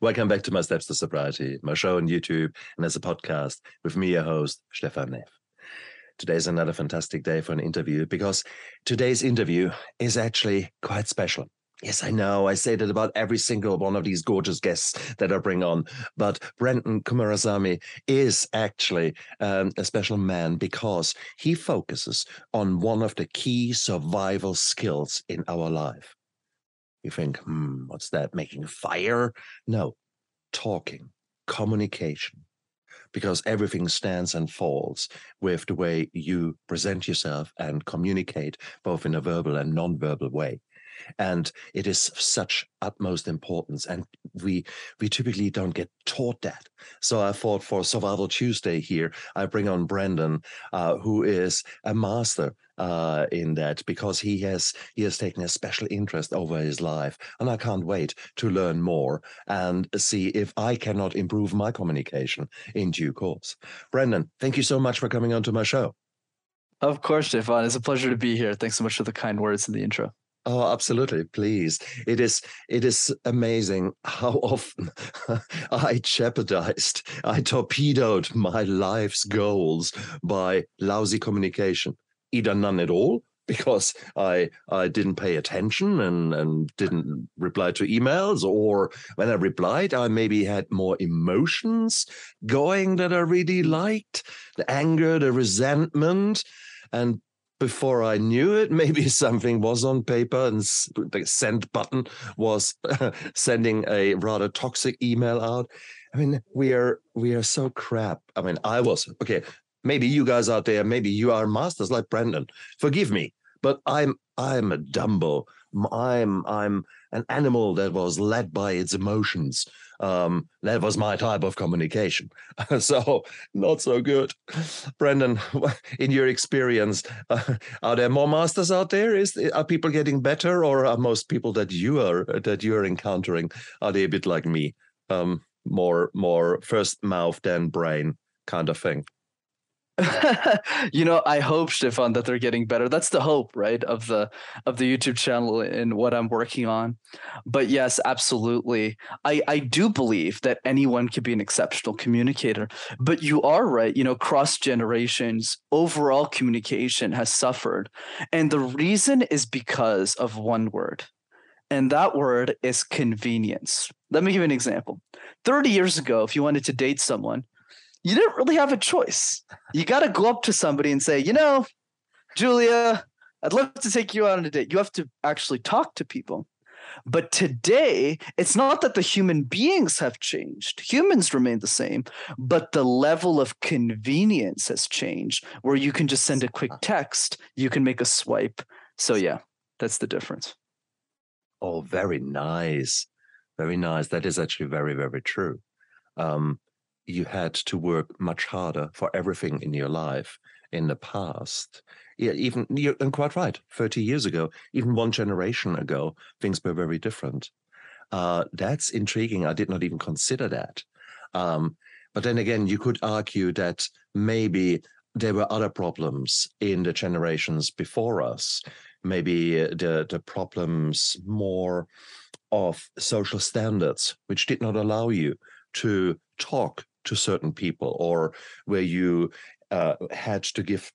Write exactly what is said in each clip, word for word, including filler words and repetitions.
Welcome back to My Steps to Sobriety, my show on YouTube and as a podcast with me, your host, Stefan Neff. Today's another fantastic day for an interview because today's interview is actually quite special. Yes, I know, I say that about every single one of these gorgeous guests that I bring on, but Brenden Kumarasamy is actually um, a special man because he focuses on one of the key survival skills in our life. You think, hmm, what's that, making fire? No, talking, communication, because everything stands and falls with the way you present yourself and communicate, both in a verbal and non-verbal way. And it is of such utmost importance, and we we typically don't get taught that. So I thought for Survival Tuesday here, I bring on Brenden, uh, who is a master uh, in that, because he has he has taken a special interest over his life, and I can't wait to learn more and see if I cannot improve my communication in due course. Brenden, thank you so much for coming onto my show. Of course, Stefan. It's a pleasure to be here. Thanks so much for the kind words in the intro. Oh, absolutely. Please. It is it is amazing how often I jeopardized, I torpedoed my life's goals by lousy communication, either none at all, because I I didn't pay attention and, and didn't reply to emails, or when I replied, I maybe had more emotions going that I really liked, the anger, the resentment, and before I knew it, maybe something was on paper and the send button was sending a rather toxic email out. I mean, we are we are so crap. I mean, I was. Okay, maybe you guys out there, maybe you are masters like Brenden. Forgive me, but I'm I'm a Dumbo. I'm I'm an animal that was led by its emotions. Um, that was my type of communication. So not so good. Brenden, in your experience, uh, are there more masters out there? Is are people getting better, or are most people that you are that you are encountering, are they a bit like me, um, more more first mouth then brain kind of thing? You know, I hope, Stefan, that they're getting better. That's the hope, right, of the of the YouTube channel and what I'm working on. But yes, absolutely. I, I do believe that anyone can be an exceptional communicator. But you are right. You know, cross generations, overall communication has suffered. And the reason is because of one word. And that word is convenience. Let me give you an example. thirty years ago, if you wanted to date someone, you didn't really have a choice. You got to go up to somebody and say, you know, Julia, I'd love to take you out on a date. You have to actually talk to people. But today, it's not that the human beings have changed. Humans remain the same, but the level of convenience has changed, where you can just send a quick text. You can make a swipe. So yeah, that's the difference. Oh, very nice. Very nice. That is actually very, very true. Um, You had to work much harder for everything in your life in the past. Yeah, even you're quite right. thirty years ago, even one generation ago, things were very different. Uh, that's intriguing. I did not even consider that. Um, but then again, you could argue that maybe there were other problems in the generations before us. Maybe the the problems more of social standards, which did not allow you to talk to certain people, or where you uh, had to give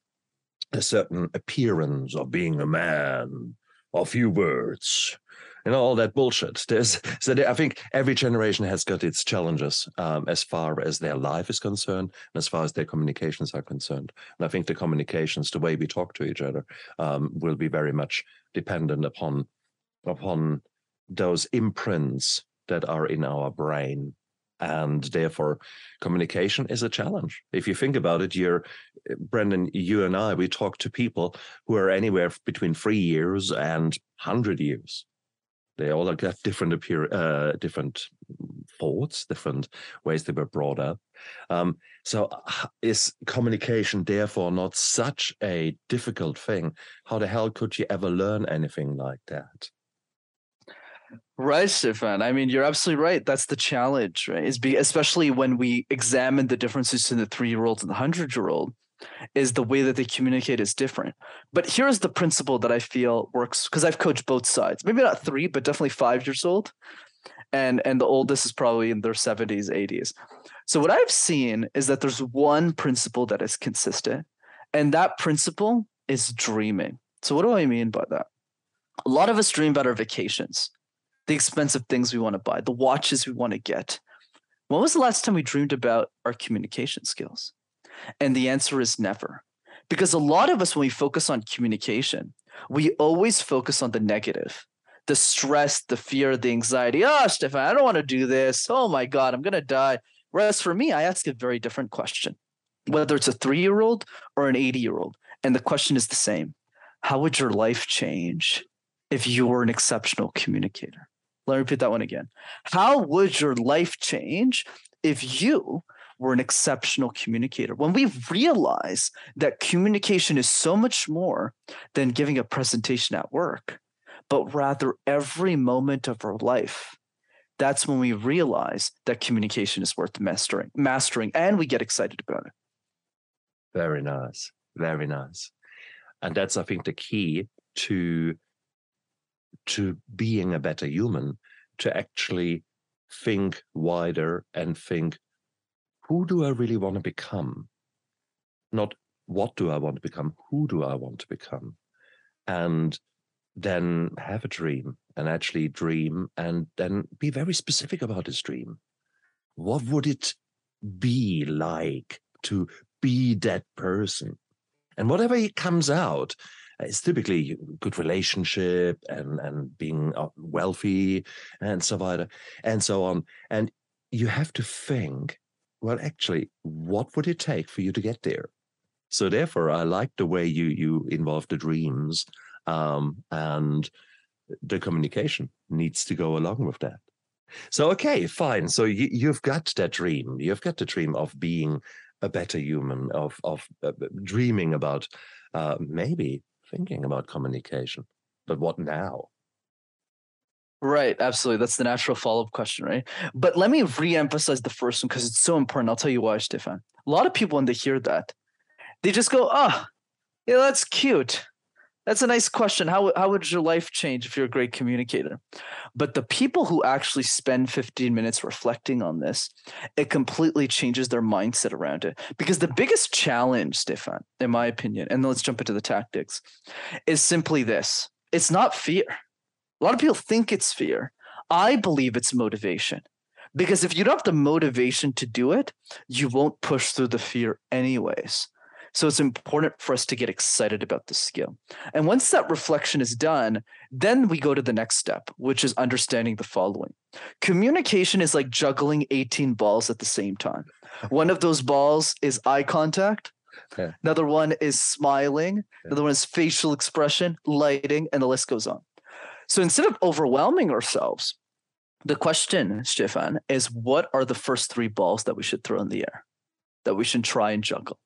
a certain appearance of being a man, a few words, and all that bullshit. There's, so there, I think every generation has got its challenges um, as far as their life is concerned and as far as their communications are concerned. And I think the communications, the way we talk to each other, um, will be very much dependent upon, upon those imprints that are in our brain. And therefore, communication is a challenge. If you think about it, you're, Brenden, you and I, we talk to people who are anywhere between three years and one hundred years. They all have different uh, different thoughts, different ways they were brought up. Um, so is communication therefore not such a difficult thing? How the hell could you ever learn anything like that? Right, Stefan. I mean, you're absolutely right. That's the challenge, right? Is be, especially when we examine the differences in the three-year-old and the hundred-year-old, is the way that they communicate is different. But here's the principle that I feel works, because I've coached both sides. Maybe not three, but definitely five years old. and and the oldest is probably in their seventies, eighties. So what I've seen is that there's one principle that is consistent, and that principle is dreaming. So what do I mean by that? A lot of us dream about our vacations, the expensive things we want to buy, the watches we want to get. When was the last time we dreamed about our communication skills? And the answer is never. Because a lot of us, when we focus on communication, we always focus on the negative, the stress, the fear, the anxiety. Oh, Stefan, I don't want to do this. Oh my God, I'm going to die. Whereas for me, I ask a very different question, whether it's a three-year-old or an eighty-year-old. And the question is the same. How would your life change if you were an exceptional communicator? Let me repeat that one again. How would your life change if you were an exceptional communicator? When we realize that communication is so much more than giving a presentation at work, but rather every moment of our life, that's when we realize that communication is worth mastering, mastering, and we get excited about it. Very nice. Very nice. And that's, I think, the key to to being a better human, to actually think wider and think, who do I really want to become? Not what do I want to become, who do I want to become? And then have a dream and actually dream and then be very specific about this dream. What would it be like to be that person? And whatever comes out, it's typically good relationship and, and being wealthy and so on and so on. And you have to think, well, actually, what would it take for you to get there? So therefore, I like the way you you involve the dreams, um, and the communication needs to go along with that. So, okay, fine. So you, you've got that dream. You've got the dream of being a better human, of, of uh, dreaming about uh, maybe thinking about communication, but what now? Right, absolutely. That's the natural follow-up question, right? But let me re-emphasize the first one because it's so important. I'll tell you why, Stefan. A lot of people, when they hear that, they just go, oh, yeah, that's cute. That's a nice question. How, how would your life change if you're a great communicator? But the people who actually spend fifteen minutes reflecting on this, it completely changes their mindset around it. Because the biggest challenge, Stefan, in my opinion, and let's jump into the tactics, is simply this. It's not fear. A lot of people think it's fear. I believe it's motivation. Because if you don't have the motivation to do it, you won't push through the fear anyways. So it's important for us to get excited about the skill. And once that reflection is done, then we go to the next step, which is understanding the following. Communication is like juggling eighteen balls at the same time. One of those balls is eye contact. Okay. Another one is smiling. Okay. Another one is facial expression, lighting, and the list goes on. So instead of overwhelming ourselves, the question, Stefan, is what are the first three balls that we should throw in the air, that we should try and juggle?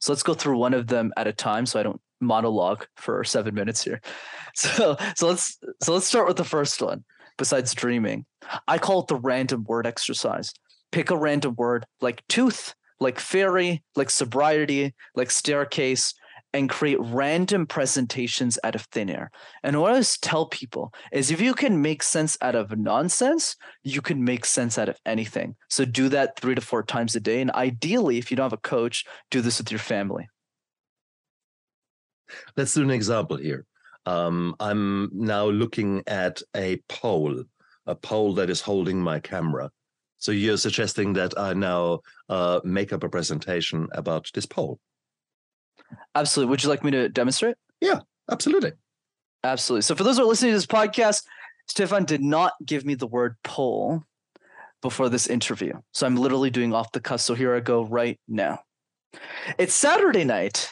So let's go through one of them at a time so I don't monologue for seven minutes here. So so let's so let's start with the first one, besides dreaming. I call it the random word exercise. Pick a random word like tooth, like fairy, like sobriety, like staircase, and create random presentations out of thin air. And what I always tell people is if you can make sense out of nonsense, you can make sense out of anything. So do that three to four times a day. And ideally, if you don't have a coach, do this with your family. Let's do an example here. Um, I'm now looking at a pole, a pole that is holding my camera. So you're suggesting that I now uh, make up a presentation about this pole. Absolutely. Would you like me to demonstrate? Yeah, absolutely. Absolutely. So for those who are listening to this podcast, Stefan did not give me the word poll before this interview. So I'm literally doing off the cuff. So here I go right now. It's Saturday night.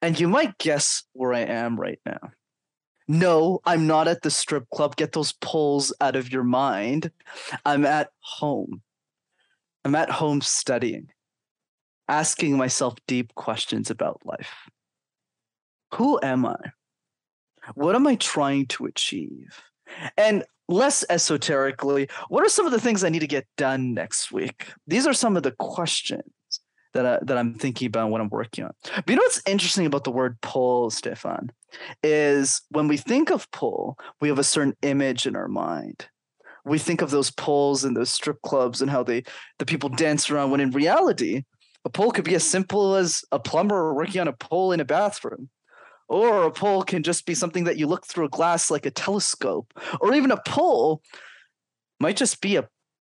And you might guess where I am right now. No, I'm not at the strip club. Get those polls out of your mind. I'm at home. I'm at home studying. Asking myself deep questions about life. Who am I? What am I trying to achieve? And less esoterically, what are some of the things I need to get done next week? These are some of the questions that, I, that I'm thinking about and what I'm working on. But you know what's interesting about the word poll, Stefan, is when we think of poll, we have a certain image in our mind. we think of those poles and those strip clubs and how they the people dance around, when in reality, a pole could be as simple as a plumber working on a pole in a bathroom. Or a pole can just be something that you look through a glass like a telescope. Or even a pole might just be a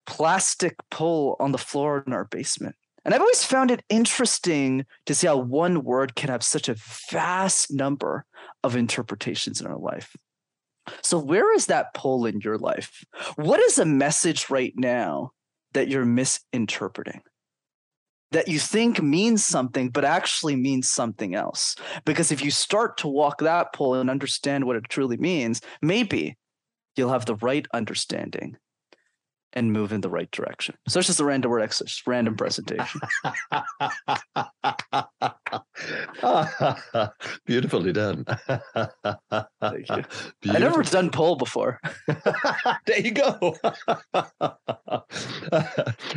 plastic pole on the floor in our basement. And I've always found it interesting to see how one word can have such a vast number of interpretations in our life. So where is that pole in your life? What is a message right now that you're misinterpreting, that you think means something, but actually means something else? Because if you start to walk that pole and understand what it truly means, maybe you'll have the right understanding and move in the right direction. So it's just a random word exercise, random presentation. Beautifully done. Thank you. Beautiful. I've never done pole before. There you go.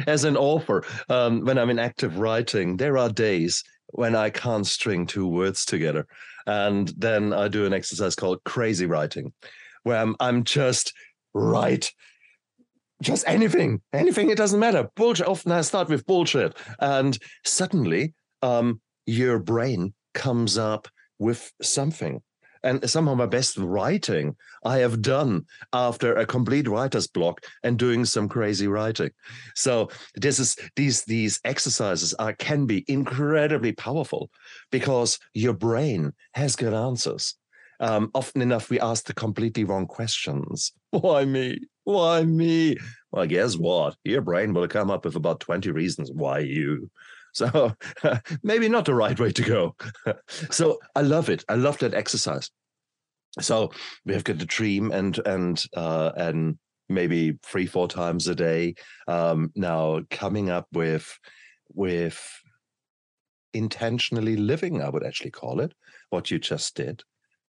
As an author, um, when I'm in active writing, there are days when I can't string two words together. And then I do an exercise called crazy writing, where I'm, I'm just write. Just anything, anything, it doesn't matter. Bullshit. Often I start with bullshit. And suddenly um, your brain comes up with something. And somehow my best writing I have done after a complete writer's block and doing some crazy writing. So this is these these exercises are can be incredibly powerful because your brain has good answers. Um, often enough, we ask the completely wrong questions. Why me? Why me? Well, guess what? Your brain will come up with about twenty reasons why you. So maybe not the right way to go. So I love it. I love that exercise. So we have got to dream and and uh, and maybe three, four times a day. Um, now coming up with with intentionally living, I would actually call it, what you just did.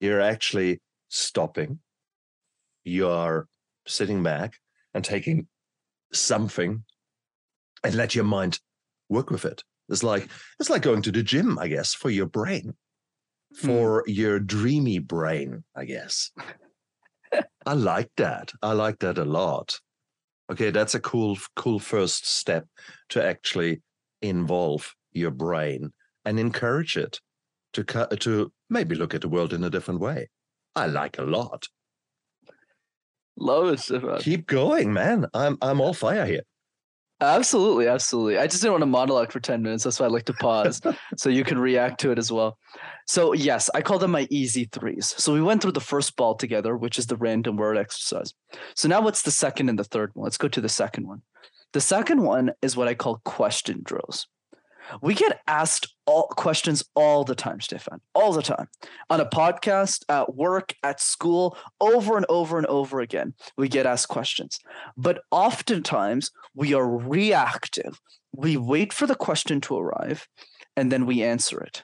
You're actually stopping. You're sitting back and taking something and let your mind work with it. It's like it's like going to the gym, I guess, for your brain, for mm. your dreamy brain, I guess. I like that. I like that a lot. Okay, that's a cool, cool first step to actually involve your brain and encourage it to to maybe look at the world in a different way. I like a lot. Love it, Stefan. Keep going, man. I'm I'm all fire here. Absolutely, absolutely. I just didn't want to monologue for ten minutes. That's why I like to pause so you can react to it as well. So yes, I call them my easy threes. So we went through the first ball together, which is the random word exercise. So now what's the second and the third one? Let's go to the second one. The second one is what I call question drills. We get asked all questions all the time, Stefan, all the time, on a podcast, at work, at school, over and over and over again. We get asked questions, but oftentimes we are reactive. We wait for the question to arrive and then we answer it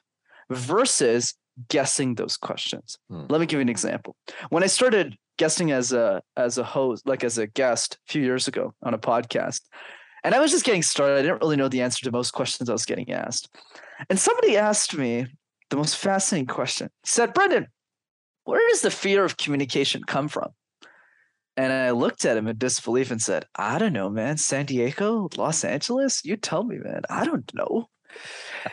versus guessing those questions. Hmm. Let me give you an example. When I started guesting as a as a host, like as a guest a few years ago on a podcast, and I was just getting started. I didn't really know the answer to most questions I was getting asked. And somebody asked me the most fascinating question. He said, "Brenden, where does the fear of communication come from?" And I looked at him in disbelief and said, "I don't know, man. San Diego, Los Angeles? You tell me, man. I don't know."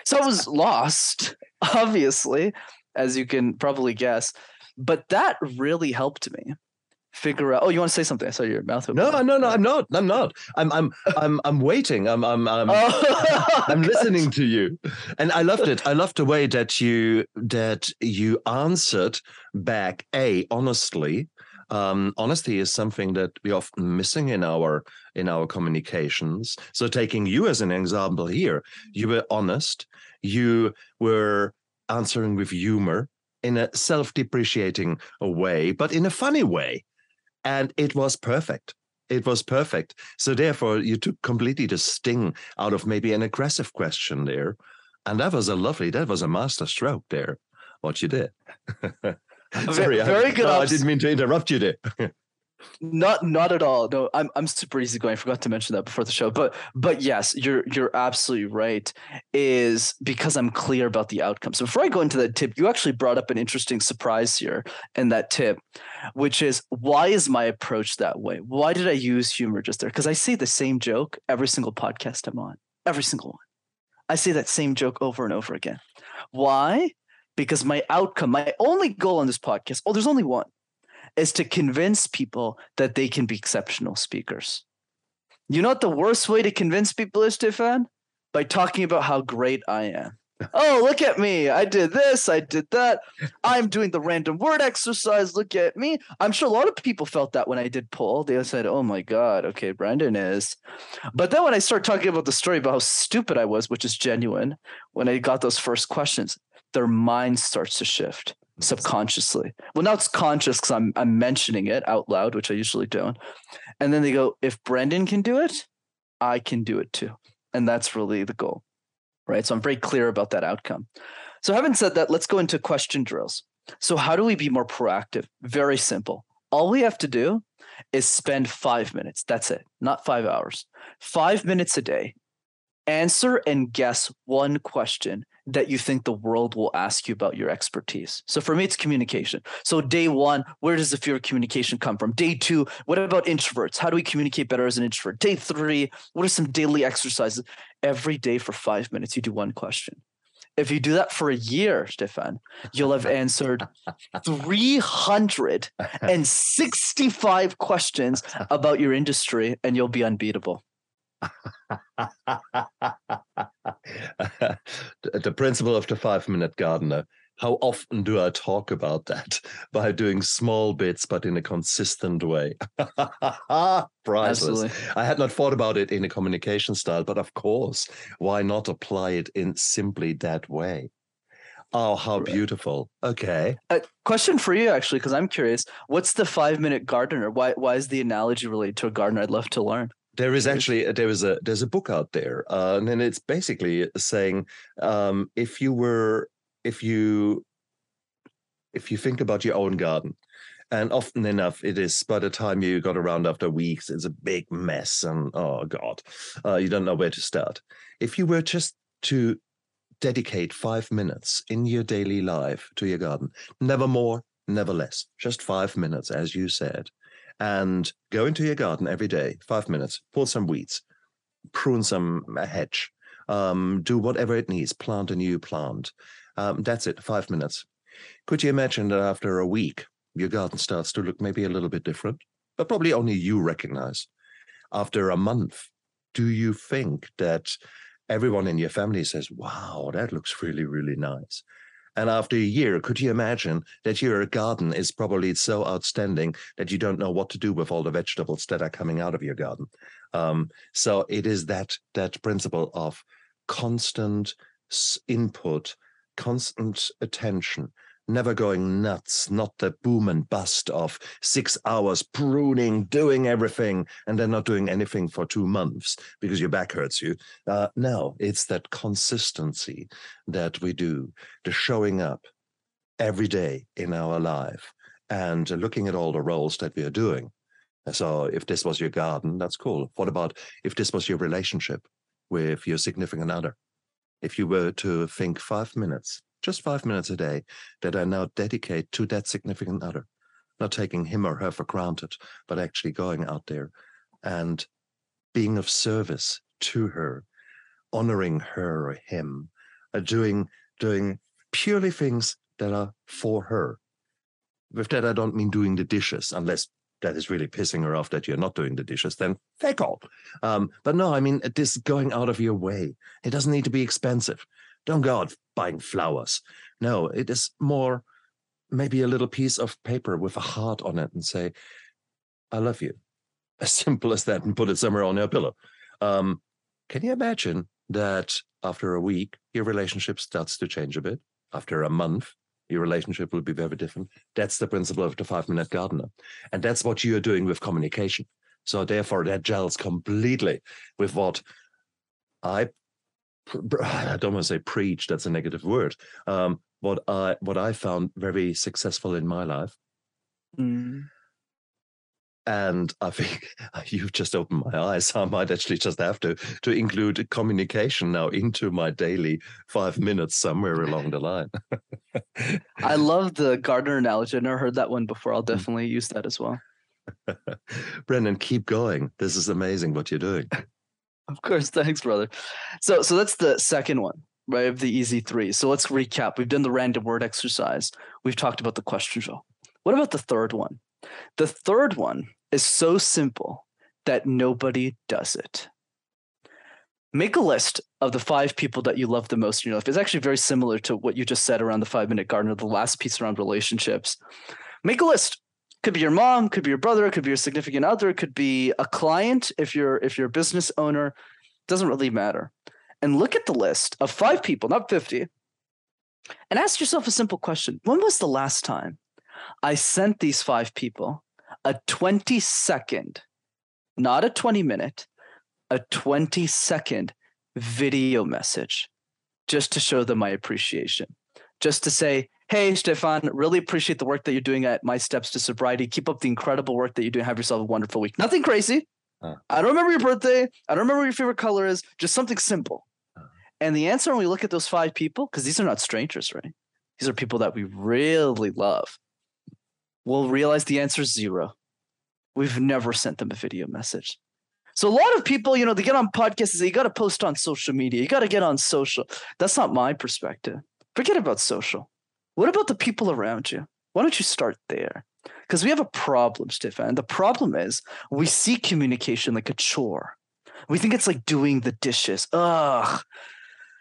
So I was lost, obviously, as you can probably guess. But that really helped me figure out. Oh, you want to say something? I saw your mouth open. No, no, no, I'm not. I'm not. I'm, I'm, I'm, I'm waiting. I'm, I'm, I'm, oh, I'm listening to you. And I loved it. I loved the way that you that you answered back. A, honestly, um, honesty is something that we're often missing in our in our communications. So, taking you as an example here, you were honest. You were answering with humor in a self-depreciating way, but in a funny way. And it was perfect. It was perfect. So therefore, you took completely the sting out of maybe an aggressive question there. And that was a lovely, that was a master stroke there, what you did. Sorry, very I, good. No, I didn't mean to interrupt you there. Not, not at all. No, I'm, I'm super easygoing. I forgot to mention that before the show, but, but yes, you're, you're absolutely right. Is because I'm clear about the outcome. So before I go into that tip, you actually brought up an interesting surprise here in that tip, which is, why is my approach that way? Why did I use humor just there? Because I say the same joke every single podcast I'm on, every single one. I say that same joke over and over again. Why? Because my outcome, my only goal on this podcast, oh, there's only one, is to convince people that they can be exceptional speakers. You know what the worst way to convince people is, Stefan? By talking about how great I am. Oh, look at me. I did this. I did that. I'm doing the random word exercise. Look at me. I'm sure a lot of people felt that when I did poll. They said, oh my God, okay, Brenden is. But then when I start talking about the story about how stupid I was, which is genuine, when I got those first questions, their mind starts to shift subconsciously. Well, now it's conscious because I'm, I'm mentioning it out loud, which I usually don't. And then they go, if Brenden can do it, I can do it too. And that's really the goal. Right. So I'm very clear about that outcome. So having said that, let's go into question drills. So how do we be more proactive? Very simple. All we have to do is spend five minutes. That's it. Not five hours. Five minutes a day. Answer and guess one question that you think the world will ask you about your expertise. So for me, it's communication. So day one, where does the fear of communication come from? Day two, what about introverts? How do we communicate better as an introvert? Day three, what are some daily exercises? Every day for five minutes, you do one question. If you do that for a year, Stefan, you'll have answered three hundred sixty-five questions about your industry, and you'll be unbeatable. The principle of the five-minute gardener. How often do I talk about that? By doing small bits, but in a consistent way. Priceless. Absolutely. I had not thought about it in a communication style, but of course, why not apply it in simply that way? Oh, how right. Beautiful. Okay. A question for you, actually, because I'm curious. What's the five-minute gardener? Why, why is the analogy related to a gardener? I'd love to learn. There is actually there is a there's a book out there, uh, and then it's basically saying um, if you were if you if you think about your own garden, and often enough it is by the time you got around after weeks, it's a big mess, and oh God, uh, you don't know where to start. If you were just to dedicate five minutes in your daily life to your garden, never more, never less, just five minutes, as you said. And go into your garden every day, five minutes, pull some weeds, prune some a hedge, um, do whatever it needs, plant a new plant. Um, that's it, five minutes. Could you imagine that after a week, your garden starts to look maybe a little bit different, but probably only you recognize. After a month, do you think that everyone in your family says, wow, that looks really, really nice? And after a year, could you imagine that your garden is probably so outstanding that you don't know what to do with all the vegetables that are coming out of your garden? Um, so it is that that principle of constant input, constant attention, never going nuts, not the boom and bust of six hours pruning, doing everything, and then not doing anything for two months because your back hurts you. Uh, no, it's that consistency that we do, the showing up every day in our life and looking at all the roles that we are doing. So if this was your garden, that's cool. What about if this was your relationship with your significant other? If you were to think five minutes, just five minutes a day that I now dedicate to that significant other, not taking him or her for granted, but actually going out there and being of service to her, honoring her or him, doing, doing purely things that are for her. With that, I don't mean doing the dishes, unless that is really pissing her off that you're not doing the dishes, then take off. Um, but no, I mean, this going out of your way. It doesn't need to be expensive. Don't go out buying flowers. No, it is more maybe a little piece of paper with a heart on it and say, I love you. As simple as that, and put it somewhere on your pillow. Um, can you imagine that after a week, your relationship starts to change a bit? After a month, your relationship will be very different. That's the principle of the five-minute gardener. And that's what you're doing with communication. So therefore, that gels completely with what I... I don't want to say preach, that's a negative word. Um, what I what I found very successful in my life. Mm. And I think you've just opened my eyes. I might actually just have to to include communication now into my daily five minutes somewhere along the line. I love the gardener analogy. I never heard that one before. I'll definitely use that as well. Brenden, keep going. This is amazing what you're doing. Of course. Thanks, brother. So, so that's the second one, right, of the easy three. So let's recap. We've done the random word exercise. We've talked about the question drill. What about the third one? The third one is so simple that nobody does it. Make a list of the five people that you love the most in your life. It's actually very similar to what you just said around the five-minute garden, or the last piece around relationships. Make a list. Could be your mom, could be your brother, could be your significant other, could be a client if you're if you're a business owner. It doesn't really matter. And look at the list of five people, not fifty, and ask yourself a simple question. When was the last time I sent these five people a twenty-second, not a twenty-minute, a twenty-second video message just to show them my appreciation, just to say, hey, Stefan, really appreciate the work that you're doing at My Steps to Sobriety. Keep up the incredible work that you're doing. Have yourself a wonderful week. Nothing crazy. Uh, I don't remember your birthday. I don't remember what your favorite color is. Just something simple. Uh, and the answer when we look at those five people, because these are not strangers, right? These are people that we really love. We'll realize the answer is zero. We've never sent them a video message. So a lot of people, you know, they get on podcasts and say, you got to post on social media. You got to get on social. That's not my perspective. Forget about social. What about the people around you? Why don't you start there? Because we have a problem, Stefan. The problem is we see communication like a chore. We think it's like doing the dishes. Ugh,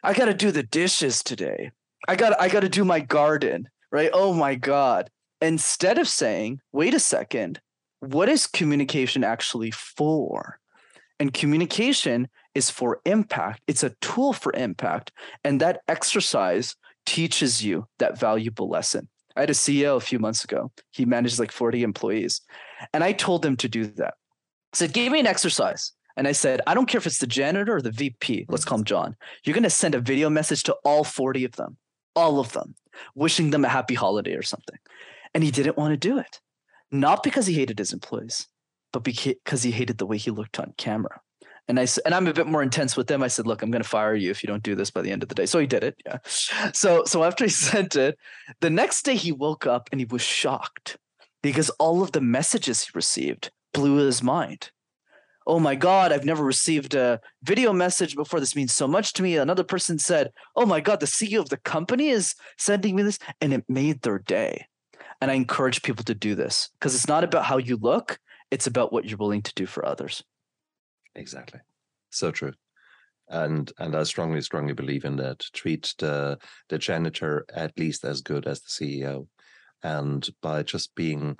I got to do the dishes today. I got I got to do my garden, right? Oh, my God. Instead of saying, wait a second, what is communication actually for? And communication is for impact. It's a tool for impact. And that exercise teaches you that valuable lesson. I had a C E O a few months ago. He managed like forty employees. And I told him to do that. So it gave me an exercise. And I said, I don't care if it's the janitor or the V P. Let's call him John. You're going to send a video message to all forty of them, all of them, wishing them a happy holiday or something. And he didn't want to do it. Not because he hated his employees, but because he hated the way he looked on camera. And I and I'm a bit more intense with them. I said, look, I'm going to fire you if you don't do this by the end of the day. So he did it. Yeah. So so after he sent it, the next day he woke up and he was shocked because all of the messages he received blew his mind. Oh my God, I've never received a video message before. This means so much to me. Another person said, oh my God, the C E O of the company is sending me this. And it made their day. And I encourage people to do this because it's not about how you look. It's about what you're willing to do for others. Exactly. So true. And and I strongly, strongly believe in that. Treat the, the janitor at least as good as the C E O. And by just being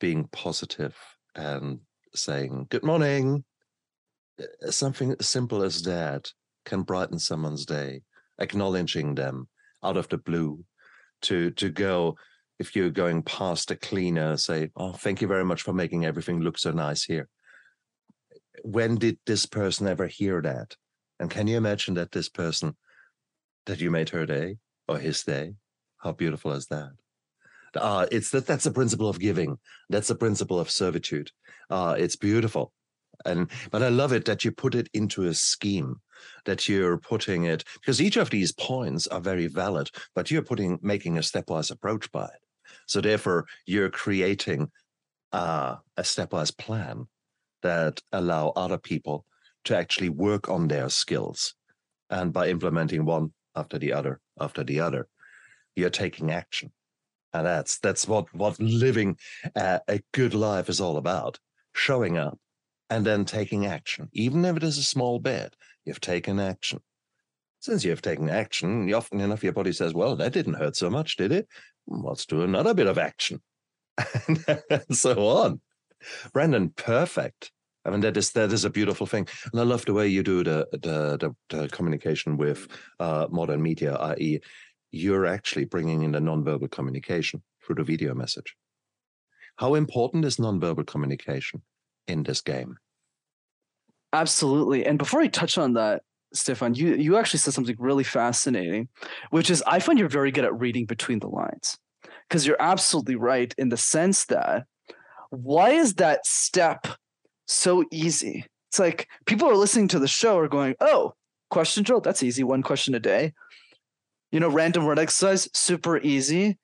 being positive and saying, good morning, something as simple as that can brighten someone's day, acknowledging them out of the blue to to go. If you're going past a cleaner, say, oh, thank you very much for making everything look so nice here. When did this person ever hear that? And can you imagine that this person, that you made her day or his day? How beautiful is that? Uh, it's that that's the principle of giving. That's the principle of servitude. Uh, it's beautiful. And but I love it that you put it into a scheme, that you're putting it, because each of these points are very valid, but you're putting making a stepwise approach by it. So therefore, you're creating uh, a stepwise plan that allow other people to actually work on their skills. And by implementing one after the other, after the other, you're taking action. And that's that's what, what living a, a good life is all about, showing up and then taking action. Even if it is a small bit, you've taken action. Since you've taken action, often enough your body says, well, that didn't hurt so much, did it? Let's do another bit of action. And so on. Brenden, perfect. I mean, that is that is a beautiful thing. And I love the way you do the the, the, the communication with uh, modern media, that is you're actually bringing in the nonverbal communication through the video message. How important is nonverbal communication in this game? Absolutely. And before I touch on that, Stefan, you, you actually said something really fascinating, which is I find you're very good at reading between the lines, because you're absolutely right in the sense that why is that step so easy? It's like people are listening to the show are going, oh, question drill, that's easy. One question a day. You know, random word exercise, super easy.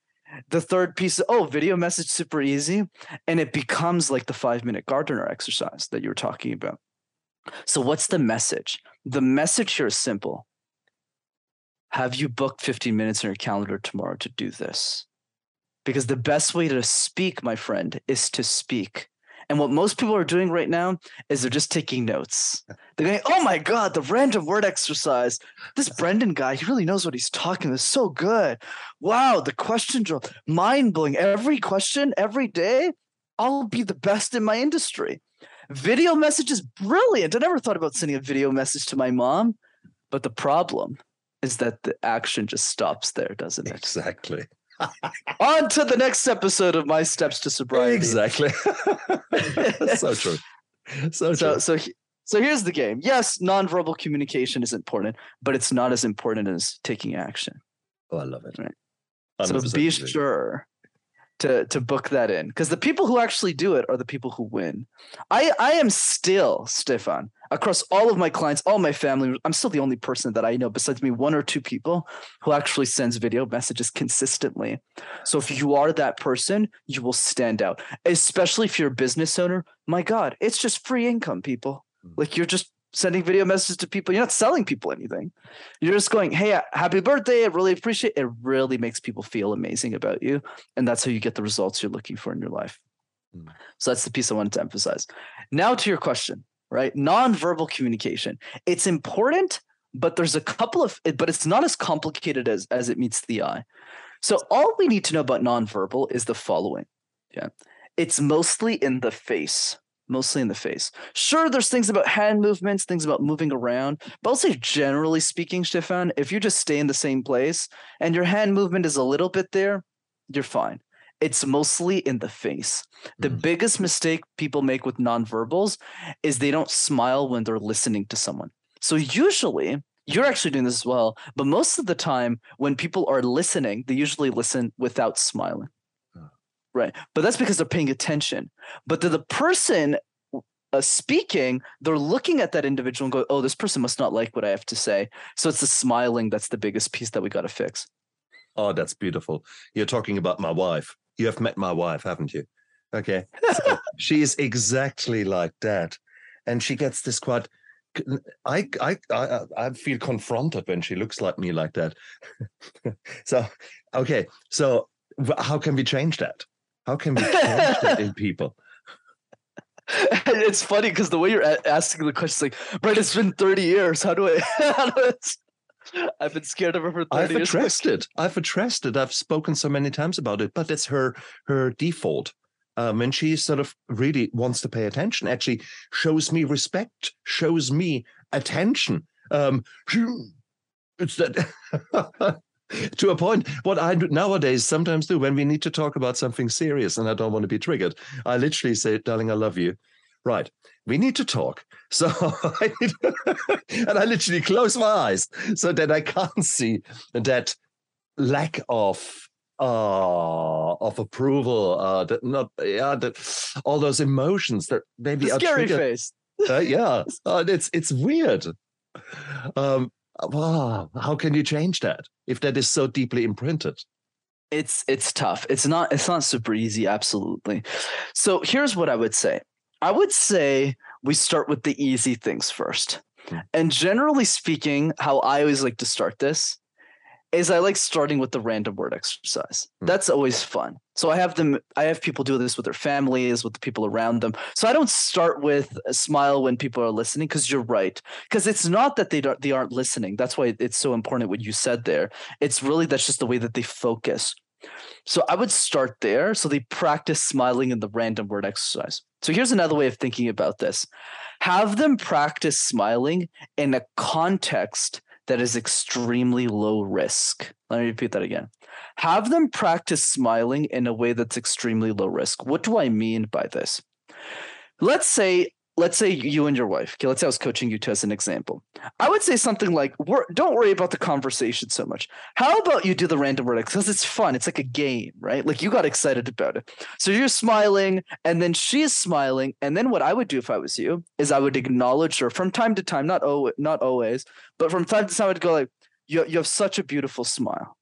The third piece, oh, video message, super easy. And it becomes like the five-minute gardener exercise that you were talking about. So what's the message? The message here is simple. Have you booked fifteen minutes in your calendar tomorrow to do this? Because the best way to speak, my friend, is to speak. And what most people are doing right now is they're just taking notes. They're going, oh my God, the random word exercise. This Brenden guy, he really knows what he's talking about. It's so good. Wow, the question drill, mind-blowing. Every question, every day, I'll be the best in my industry. Video message is brilliant. I never thought about sending a video message to my mom. But the problem is that the action just stops there, doesn't it? Exactly. On to the next episode of My Steps to Sobriety. Exactly. So true. So true. So, so, so here's the game. Yes, nonverbal communication is important, but it's not as important as taking action. Oh, I love it. Right? So be sure to, to book that in, because the people who actually do it are the people who win. I, I am still, Stefan, across all of my clients, all my family, I'm still the only person that I know besides me, one or two people who actually sends video messages consistently. So if you are that person, you will stand out, especially if you're a business owner. My God, it's just free income, people. Like, you're just sending video messages to people. You're not selling people anything. You're just going, hey, happy birthday. I really appreciate it. It really makes people feel amazing about you. And that's how you get the results you're looking for in your life. Mm. So that's the piece I wanted to emphasize. Now to your question, right? Nonverbal communication. It's important, but there's a couple of, but it's not as complicated as, as it meets the eye. So all we need to know about nonverbal is the following. Yeah. It's mostly in the face. Mostly in the face. Sure, there's things about hand movements, things about moving around, but I'll say generally speaking, Stefan, if you just stay in the same place and your hand movement is a little bit there, you're fine. It's mostly in the face. The mm. biggest mistake people make with nonverbals is they don't smile when they're listening to someone. So usually, you're actually doing this as well, but most of the time when people are listening, they usually listen without smiling. Right. But that's because they're paying attention. But to the person uh, speaking, they're looking at that individual and going, oh, this person must not like what I have to say. So it's the smiling that's the biggest piece that we got to fix. Oh, that's beautiful. You're talking about my wife. You have met my wife, haven't you? Okay. So she is exactly like that. And she gets this quite... I, I I I feel confronted when she looks like me like that. So, okay. So how can we change that? How can we change that in people? It's funny because the way you're asking the question is like, Brett, it's been thirty years. How do I? How do I I've been scared of her for thirty I've years. I've addressed it. I've addressed it. I've spoken so many times about it, but it's her her default. Um, and she sort of really wants to pay attention, actually shows me respect, shows me attention. Um, it's that... To a point, what I do nowadays sometimes do when we need to talk about something serious and I don't want to be triggered, I literally say, darling, I love you. Right. We need to talk. So I need and I literally close my eyes so that I can't see that lack of uh, of approval, uh, that not yeah, that all those emotions that maybe the are scary triggered. Face. Uh, yeah. Uh, it's it's weird. Um Wow, how can you change that if that is so deeply imprinted? It's it's tough. It's not it's not super easy, absolutely. So here's what I would say. I would say we start with the easy things first. Hmm. And generally speaking, how I always like to start this is I like starting with the random word exercise. Hmm. That's always fun. So I have them I have people do this with their families, with the people around them. So I don't start with a smile when people are listening, because you're right. Because it's not that they don't they aren't listening. That's why it's so important what you said there. It's really that's just the way that they focus. So I would start there. So they practice smiling in the random word exercise. So here's another way of thinking about this. Have them practice smiling in a context that is extremely low risk. Let me repeat that again. Have them practice smiling in a way that's extremely low risk. What do I mean by this? Let's say let's say you and your wife, okay, let's say I was coaching you two as an example. I would say something like, don't worry about the conversation so much. How about you do the random word because it's fun. It's like a game, right? Like you got excited about it. So you're smiling and then she's smiling. And then what I would do if I was you is I would acknowledge her from time to time, not, o- not always, but from time to time I'd go like, you, you have such a beautiful smile.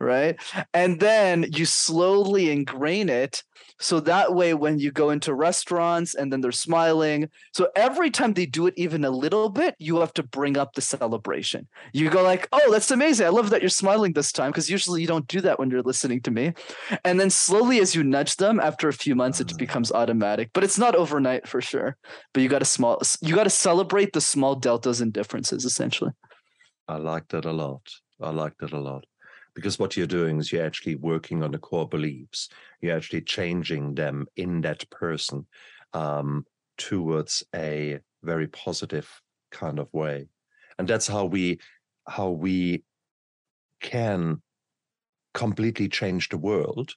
Right. And then you slowly ingrain it. So that way, when you go into restaurants and then they're smiling. So every time they do it, even a little bit, you have to bring up the celebration. You go like, oh, that's amazing. I love that you're smiling this time, because usually you don't do that when you're listening to me. And then slowly as you nudge them, after a few months, it becomes automatic. But it's not overnight for sure. But you got to small you got to celebrate the small deltas and differences, essentially. I like that a lot. I like that a lot. Because what you're doing is you're actually working on the core beliefs. You're actually changing them in that person um, towards a very positive kind of way, and that's how we how we can completely change the world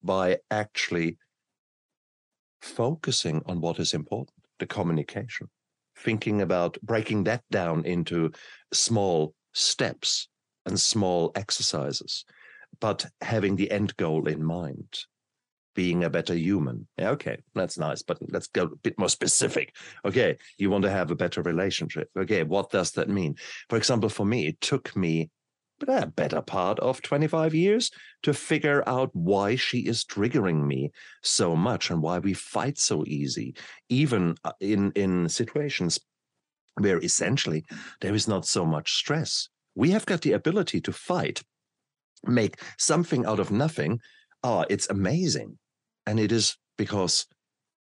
by actually focusing on what is important, the communication, thinking about breaking that down into small steps and small exercises, but having the end goal in mind, being a better human. Okay, that's nice, but let's go a bit more specific. Okay, you want to have a better relationship. Okay, what does that mean? For example, for me, it took me a better part of twenty-five years to figure out why she is triggering me so much and why we fight so easy, even in, in situations where essentially there is not so much stress. We have got the ability to fight, make something out of nothing. Ah, it's amazing. And it is because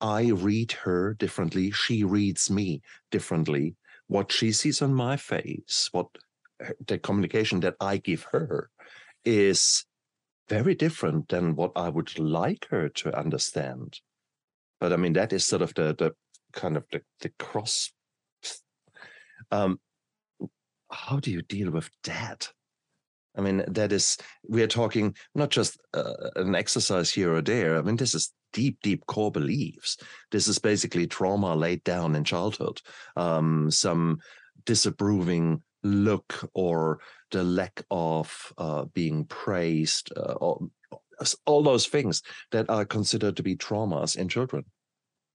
I read her differently. She reads me differently. What she sees on my face, what the communication that I give her is very different than what I would like her to understand. But I mean, that is sort of the, the kind of the, the cross. Um, How do you deal with that? I mean, that is, we are talking not just uh, an exercise here or there. I mean, this is deep, deep core beliefs. This is basically trauma laid down in childhood. Um, some disapproving look or the lack of uh, being praised, uh, or, all those things that are considered to be traumas in children.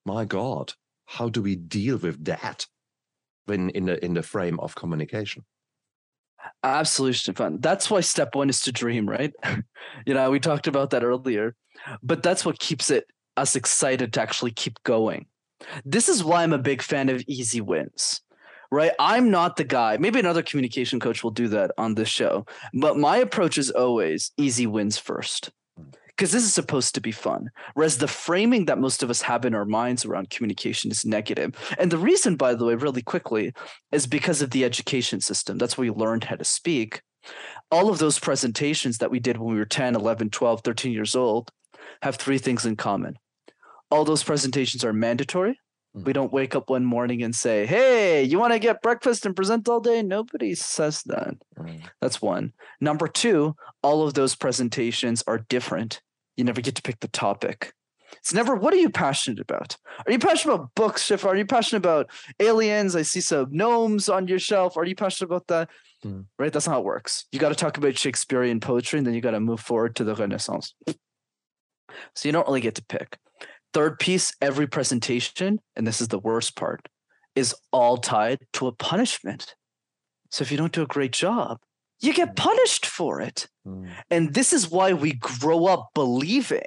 My God, how do we deal with that? In, in the in the frame of communication. Absolutely, Stefan. That's why step one is to dream, right? You know, we talked about that earlier, but that's what keeps it us excited to actually keep going. This is why I'm a big fan of easy wins, right? I'm not the guy. Maybe another communication coach will do that on this show, but my approach is always easy wins first. Because this is supposed to be fun, whereas the framing that most of us have in our minds around communication is negative. And the reason, by the way, really quickly, is because of the education system. That's where we learned how to speak. All of those presentations that we did when we were ten, eleven, twelve, thirteen years old have three things in common. All those presentations are mandatory. We don't wake up one morning and say, hey, you want to get breakfast and present all day? Nobody says that. Mm. That's one. Number two, all of those presentations are different. You never get to pick the topic. It's never, what are you passionate about? Are you passionate about books, Shifa? Are you passionate about aliens? I see some gnomes on your shelf. Are you passionate about that? Mm. Right? That's not how it works. You got to talk about Shakespearean poetry, and then you got to move forward to the Renaissance. So you don't really get to pick. Third piece, every presentation, and this is the worst part, is all tied to a punishment. So if you don't do a great job, you get punished for it. Mm. And this is why we grow up believing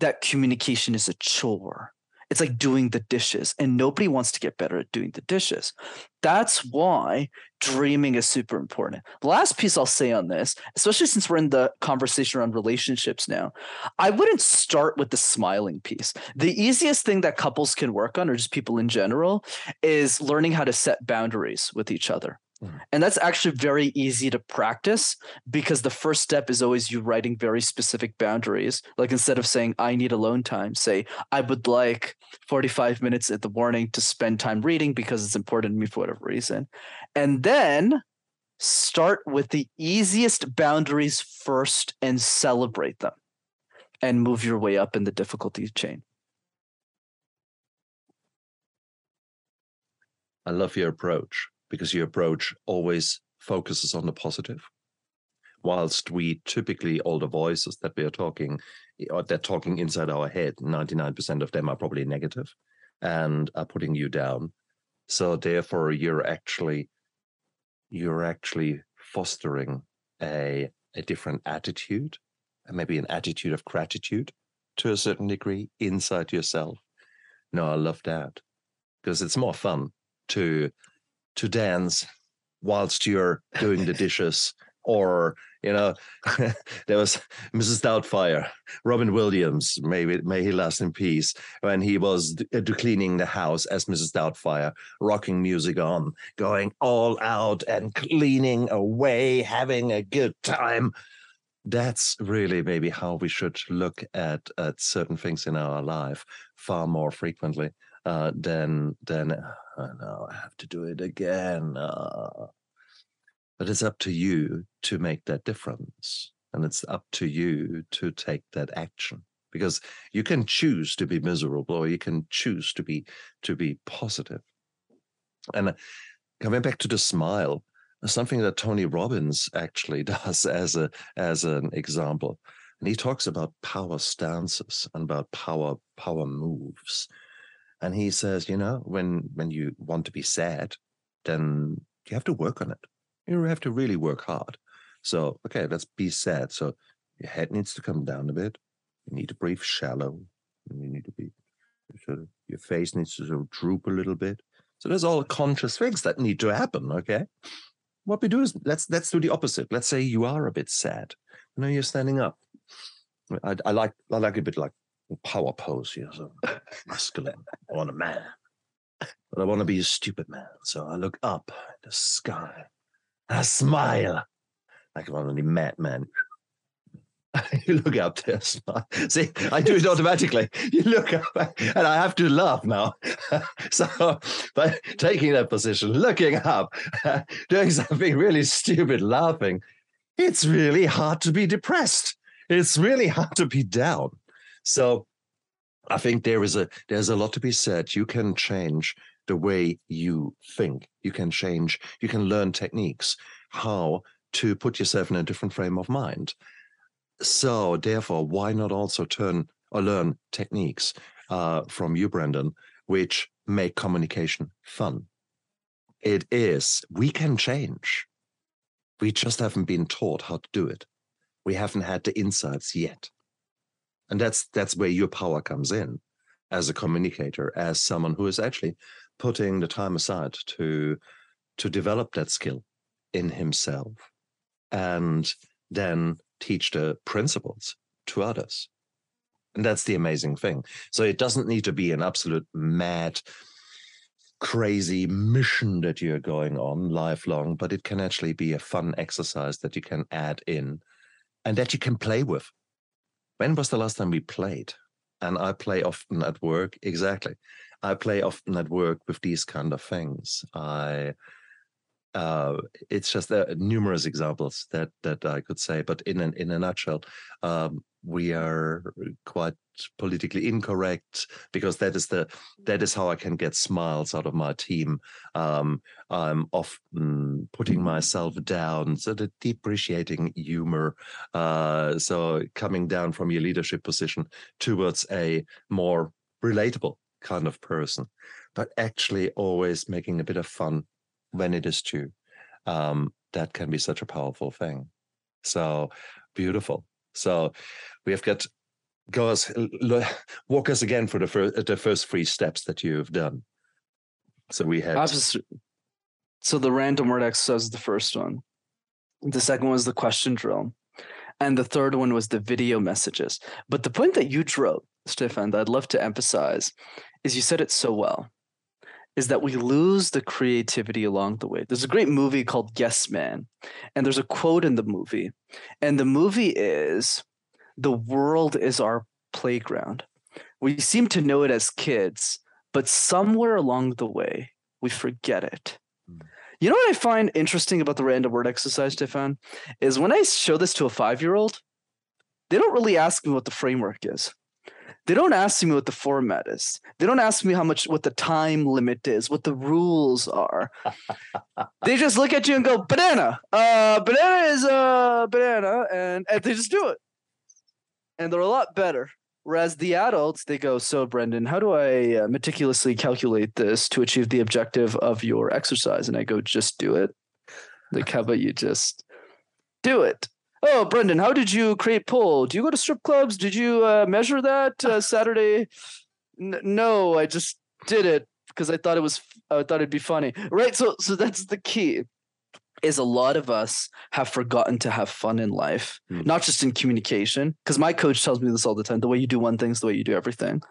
that communication is a chore. It's like doing the dishes, and nobody wants to get better at doing the dishes. That's why dreaming is super important. The last piece I'll say on this, especially since we're in the conversation around relationships now, I wouldn't start with the smiling piece. The easiest thing that couples can work on, or just people in general, is learning how to set boundaries with each other. And that's actually very easy to practice, because the first step is always you writing very specific boundaries. Like instead of saying, I need alone time, say, I would like forty-five minutes in the morning to spend time reading because it's important to me for whatever reason. And then start with the easiest boundaries first and celebrate them and move your way up in the difficulty chain. I love your approach, because your approach always focuses on the positive. Whilst we typically, all the voices that we are talking, or they're talking inside our head, ninety-nine percent of them are probably negative and are putting you down. So therefore, you're actually you're actually fostering a, a different attitude, and maybe an attitude of gratitude to a certain degree inside yourself. No, I love that, because it's more fun to to dance whilst you're doing the dishes. Or, you know, there was Missus Doubtfire, Robin Williams, maybe may he rest in peace, when he was d- d- cleaning the house as Missus Doubtfire, rocking music on, going all out and cleaning away, having a good time. That's really maybe how we should look at, at certain things in our life far more frequently uh, than, than oh, no, I have to do it again. Uh, but it's up to you to make that difference, and it's up to you to take that action, because you can choose to be miserable or you can choose to be to be positive. And coming back to the smile, something that Tony Robbins actually does as a as an example, and he talks about power stances and about power power moves, and he says, you know, when when you want to be sad, then you have to work on it. You have to really work hard. So, okay, let's be sad. So your head needs to come down a bit. You need to breathe shallow. And you need to be sort of, your face needs to sort of droop a little bit. So there's all conscious things that need to happen. Okay, what we do is let's let's do the opposite. Let's say you are a bit sad. You know, you're standing up. I, I like I like a bit like power pose. You know, so masculine. I want a man, but I want to be a stupid man. So I look up at the sky. I smile like I'm only mad man. You look up there, smile. See, I do it automatically. You look up, and I have to laugh now. So, by taking that position, looking up, doing something really stupid, laughing, it's really hard to be depressed. It's really hard to be down. So, I think there is a there's a lot to be said. You can change the way you think. You can change, you can learn techniques, how to put yourself in a different frame of mind. So therefore, why not also turn or learn techniques uh, from you, Brenden, which make communication fun? It is, we can change. We just haven't been taught how to do it. We haven't had the insights yet. And that's that's where your power comes in as a communicator, as someone who is actually putting the time aside to to develop that skill in himself and then teach the principles to others. And that's the amazing thing. So it doesn't need to be an absolute mad, crazy mission that you're going on lifelong, but it can actually be a fun exercise that you can add in and that you can play with. When was the last time we played? And I play often at work. Exactly. I play often at work with these kind of things. I, uh, it's just there are numerous examples that that I could say, but in an, in a nutshell, um, we are quite politically incorrect, because that is the that is how I can get smiles out of my team. Um, I'm often putting myself down, so the depreciating humor, uh, so coming down from your leadership position towards a more relatable kind of person, but actually always making a bit of fun when it is due. Um, that can be such a powerful thing. So beautiful. So we have got, go us, walk us again for the first, the first three steps that you've done. So we had. Just, so the random word exercise is the first one. The second one was the question drill. And the third one was the video messages. But the point that you drilled, Stefan, that I'd love to emphasize is, you said it so well, is that we lose the creativity along the way. There's a great movie called Yes Man, and there's a quote in the movie. And the movie is, the world is our playground. We seem to know it as kids, but somewhere along the way, we forget it. Mm. You know what I find interesting about the random word exercise, Stefan, is when I show this to a five-year-old, they don't really ask me what the framework is. They don't ask me what the format is. They don't ask me how much, what the time limit is, what the rules are. They just look at you and go, banana. Uh, banana is a banana. And, and they just do it. And they're a lot better. Whereas the adults, they go, so Brenden, how do I meticulously calculate this to achieve the objective of your exercise? And I go, just do it. Like, how about you just do it? Oh, Brenden, how did you create pull? Do you go to strip clubs? Did you uh, measure that uh, Saturday? N- no, I just did it because I thought it was, I thought it'd be funny. Right. So, so that's the key, is a lot of us have forgotten to have fun in life, mm. not just in communication. Because my coach tells me this all the time, the way you do one thing is the way you do everything.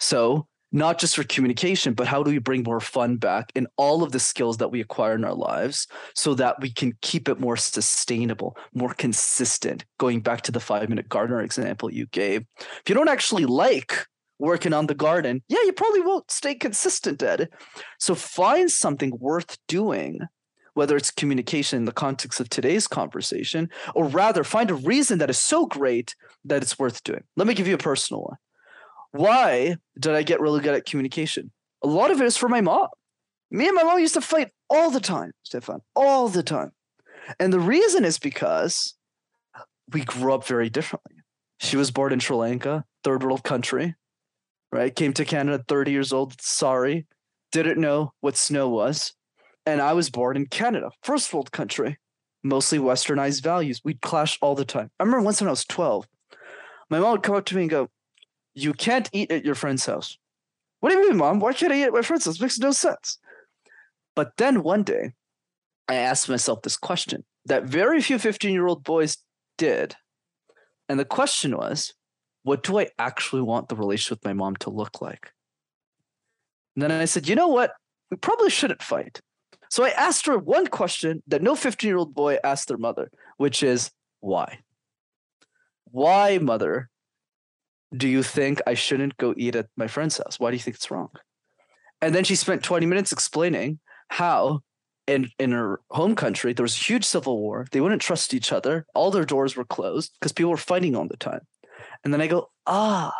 So not just for communication, but how do we bring more fun back in all of the skills that we acquire in our lives so that we can keep it more sustainable, more consistent, going back to the five-minute gardener example you gave. If you don't actually like working on the garden, yeah, you probably won't stay consistent at it. So find something worth doing, whether it's communication in the context of today's conversation, or rather find a reason that is so great that it's worth doing. Let me give you a personal one. Why did I get really good at communication? A lot of it is for my mom. Me and my mom used to fight all the time, Stefan, all the time. And the reason is because we grew up very differently. She was born in Sri Lanka, third world country, right? Came to Canada thirty years old, sorry, didn't know what snow was. And I was born in Canada, first world country, mostly westernized values. We'd clash all the time. I remember once when I was twelve, my mom would come up to me and go, you can't eat at your friend's house. What do you mean, Mom? Why can't I eat at my friend's house? It makes no sense. But then one day, I asked myself this question that very few fifteen-year-old boys did. And the question was, what do I actually want the relationship with my mom to look like? And then I said, you know what? We probably shouldn't fight. So I asked her one question that no fifteen-year-old boy asked their mother, which is, why? Why, Mother? Do you think I shouldn't go eat at my friend's house? Why do you think it's wrong? And then she spent twenty minutes explaining how in, in her home country, there was a huge civil war. They wouldn't trust each other. All their doors were closed because people were fighting all the time. And then I go, ah,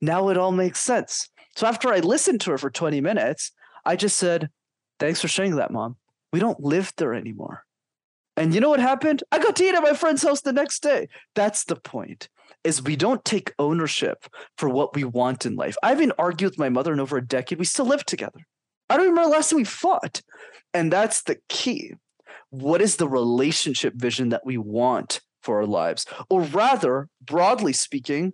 now it all makes sense. So after I listened to her for twenty minutes, I just said, thanks for sharing that, Mom. We don't live there anymore. And you know what happened? I got to eat at my friend's house the next day. That's the point. Is we don't take ownership for what we want in life. I haven't argued with my mother in over a decade. We still live together. I don't remember the last time we fought. And that's the key. What is the relationship vision that we want for our lives? Or rather, broadly speaking,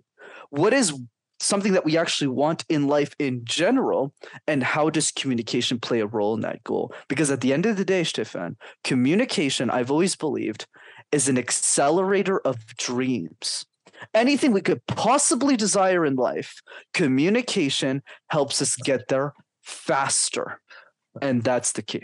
what is something that we actually want in life in general? And how does communication play a role in that goal? Because at the end of the day, Stefan, communication, I've always believed, is an accelerator of dreams. Anything we could possibly desire in life, communication helps us get there faster. And that's the key.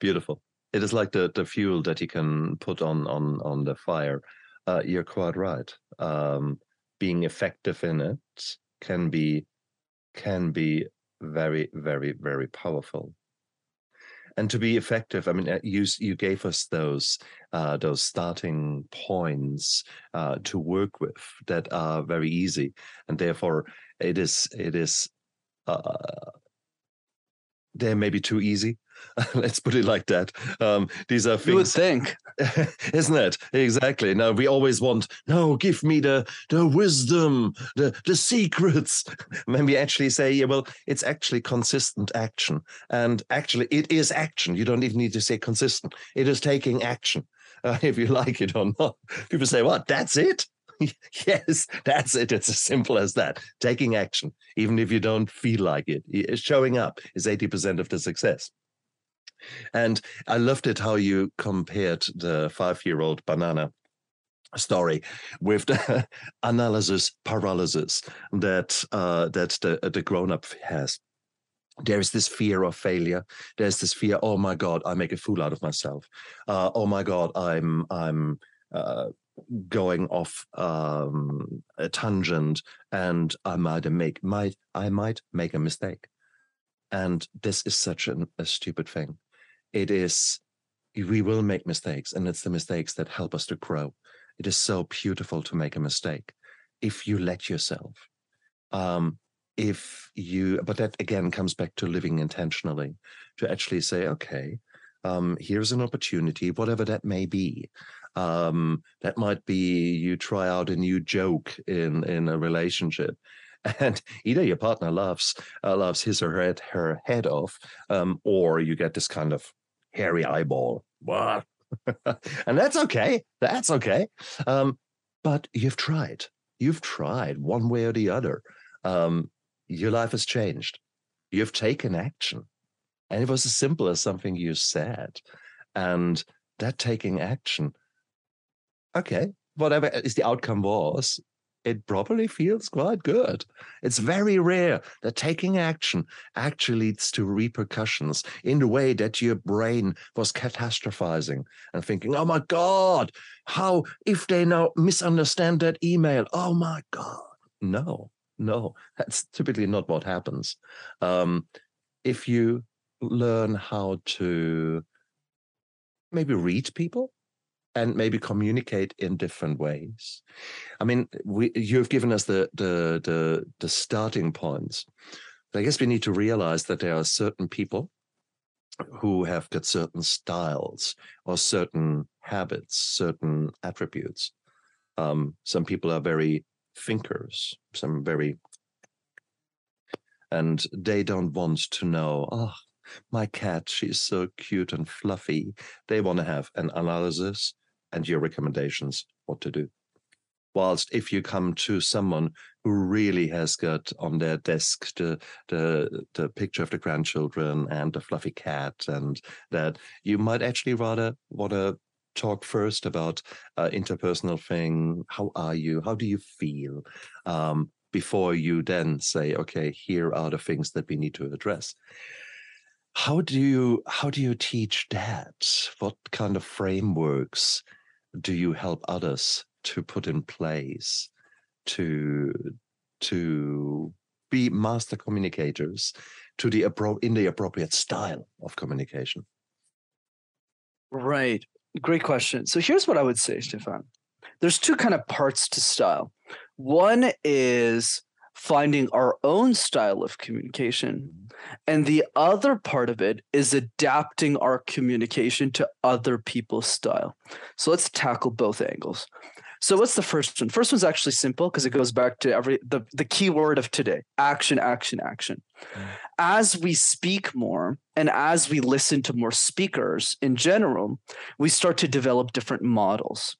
Beautiful. It is like the, the fuel that you can put on, on, on the fire. Uh, you're quite right. Um, being effective in it can be, can be very, very, very powerful. And to be effective, I mean, you you gave us those uh, those starting points uh, to work with that are very easy, and therefore it is it is uh, they're maybe too easy. Let's put it like that. Um, these are things. You would think, isn't it? Exactly. Now we always want. No, give me the the wisdom, the the secrets. When we actually say, yeah, well, it's actually consistent action, and actually it is action. You don't even need to say consistent. It is taking action, uh, if you like it or not. People say, "What? That's it." Yes, that's it. It's as simple as that. Taking action, even if you don't feel like it, showing up is eighty percent of the success. And I loved it how you compared the five-year-old banana story with the analysis paralysis that uh, that the, the grown-up has. There is this fear of failure. There's this fear. Oh my God, I make a fool out of myself. Uh, oh my God, I'm I'm uh, going off um, a tangent, and I might make might I might make a mistake. And this is such an, a stupid thing. It is, we will make mistakes, and it's the mistakes that help us to grow. It is so beautiful to make a mistake if you let yourself. Um, if you, but that again comes back to living intentionally, to actually say, okay, um, here's an opportunity, whatever that may be. Um, that might be you try out a new joke in, in a relationship. And either your partner loves uh, loves his or her, her head off, um, or you get this kind of hairy eyeball. What? And that's okay. That's okay. Um, but you've tried. You've tried one way or the other. Um, your life has changed. You've taken action. And it was as simple as something you said. And that taking action, okay, whatever is the outcome was, it probably feels quite good. It's very rare that taking action actually leads to repercussions in the way that your brain was catastrophizing and thinking, oh, my God, how if they now misunderstand that email? Oh, my God. No, no, that's typically not what happens. Um, if you learn how to maybe read people, and maybe communicate in different ways. I mean, we, you've given us the, the the the starting points. But I guess we need to realize that there are certain people who have got certain styles or certain habits, certain attributes. Um, some people are very thinkers, some very... And they don't want to know, oh, my cat, she's so cute and fluffy. They want to have an analysis and your recommendations what to do. Whilst if you come to someone who really has got on their desk the, the, the picture of the grandchildren and the fluffy cat and that, you might actually rather want to talk first about uh, interpersonal thing. How are you? How do you feel? Um, before you then say, okay, here are the things that we need to address. How do you how do you teach that? What kind of frameworks do you help others to put in place to to be master communicators to the in the appropriate style of communication? Right. Great question. So here's what I would say, Stefan. There's two kind of parts to style. One is finding our own style of communication. And the other part of it is adapting our communication to other people's style. So let's tackle both angles. So what's the first one? First one's actually simple because it goes back to every the, the key word of today, action, action, action. As we speak more and as we listen to more speakers in general, we start to develop different models.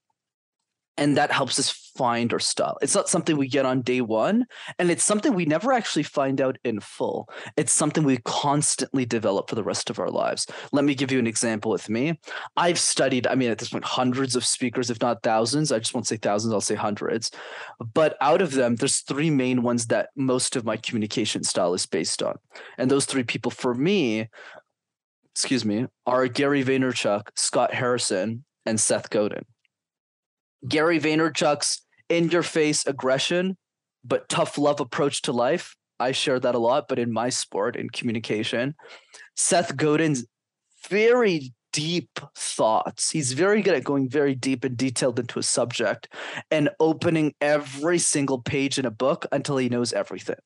And that helps us find our style. It's not something we get on day one, and it's something we never actually find out in full. It's something we constantly develop for the rest of our lives. Let me give you an example with me. I've studied, I mean, at this point, hundreds of speakers, if not thousands. I just won't say thousands, I'll say hundreds. But out of them, there's three main ones that most of my communication style is based on. And those three people for me, excuse me, are Gary Vaynerchuk, Scott Harrison, and Seth Godin. Gary Vaynerchuk's in-your-face aggression, but tough love approach to life. I share that a lot, but in my sport, in communication. Seth Godin's very deep thoughts. He's very good at going very deep and detailed into a subject and opening every single page in a book until he knows everything.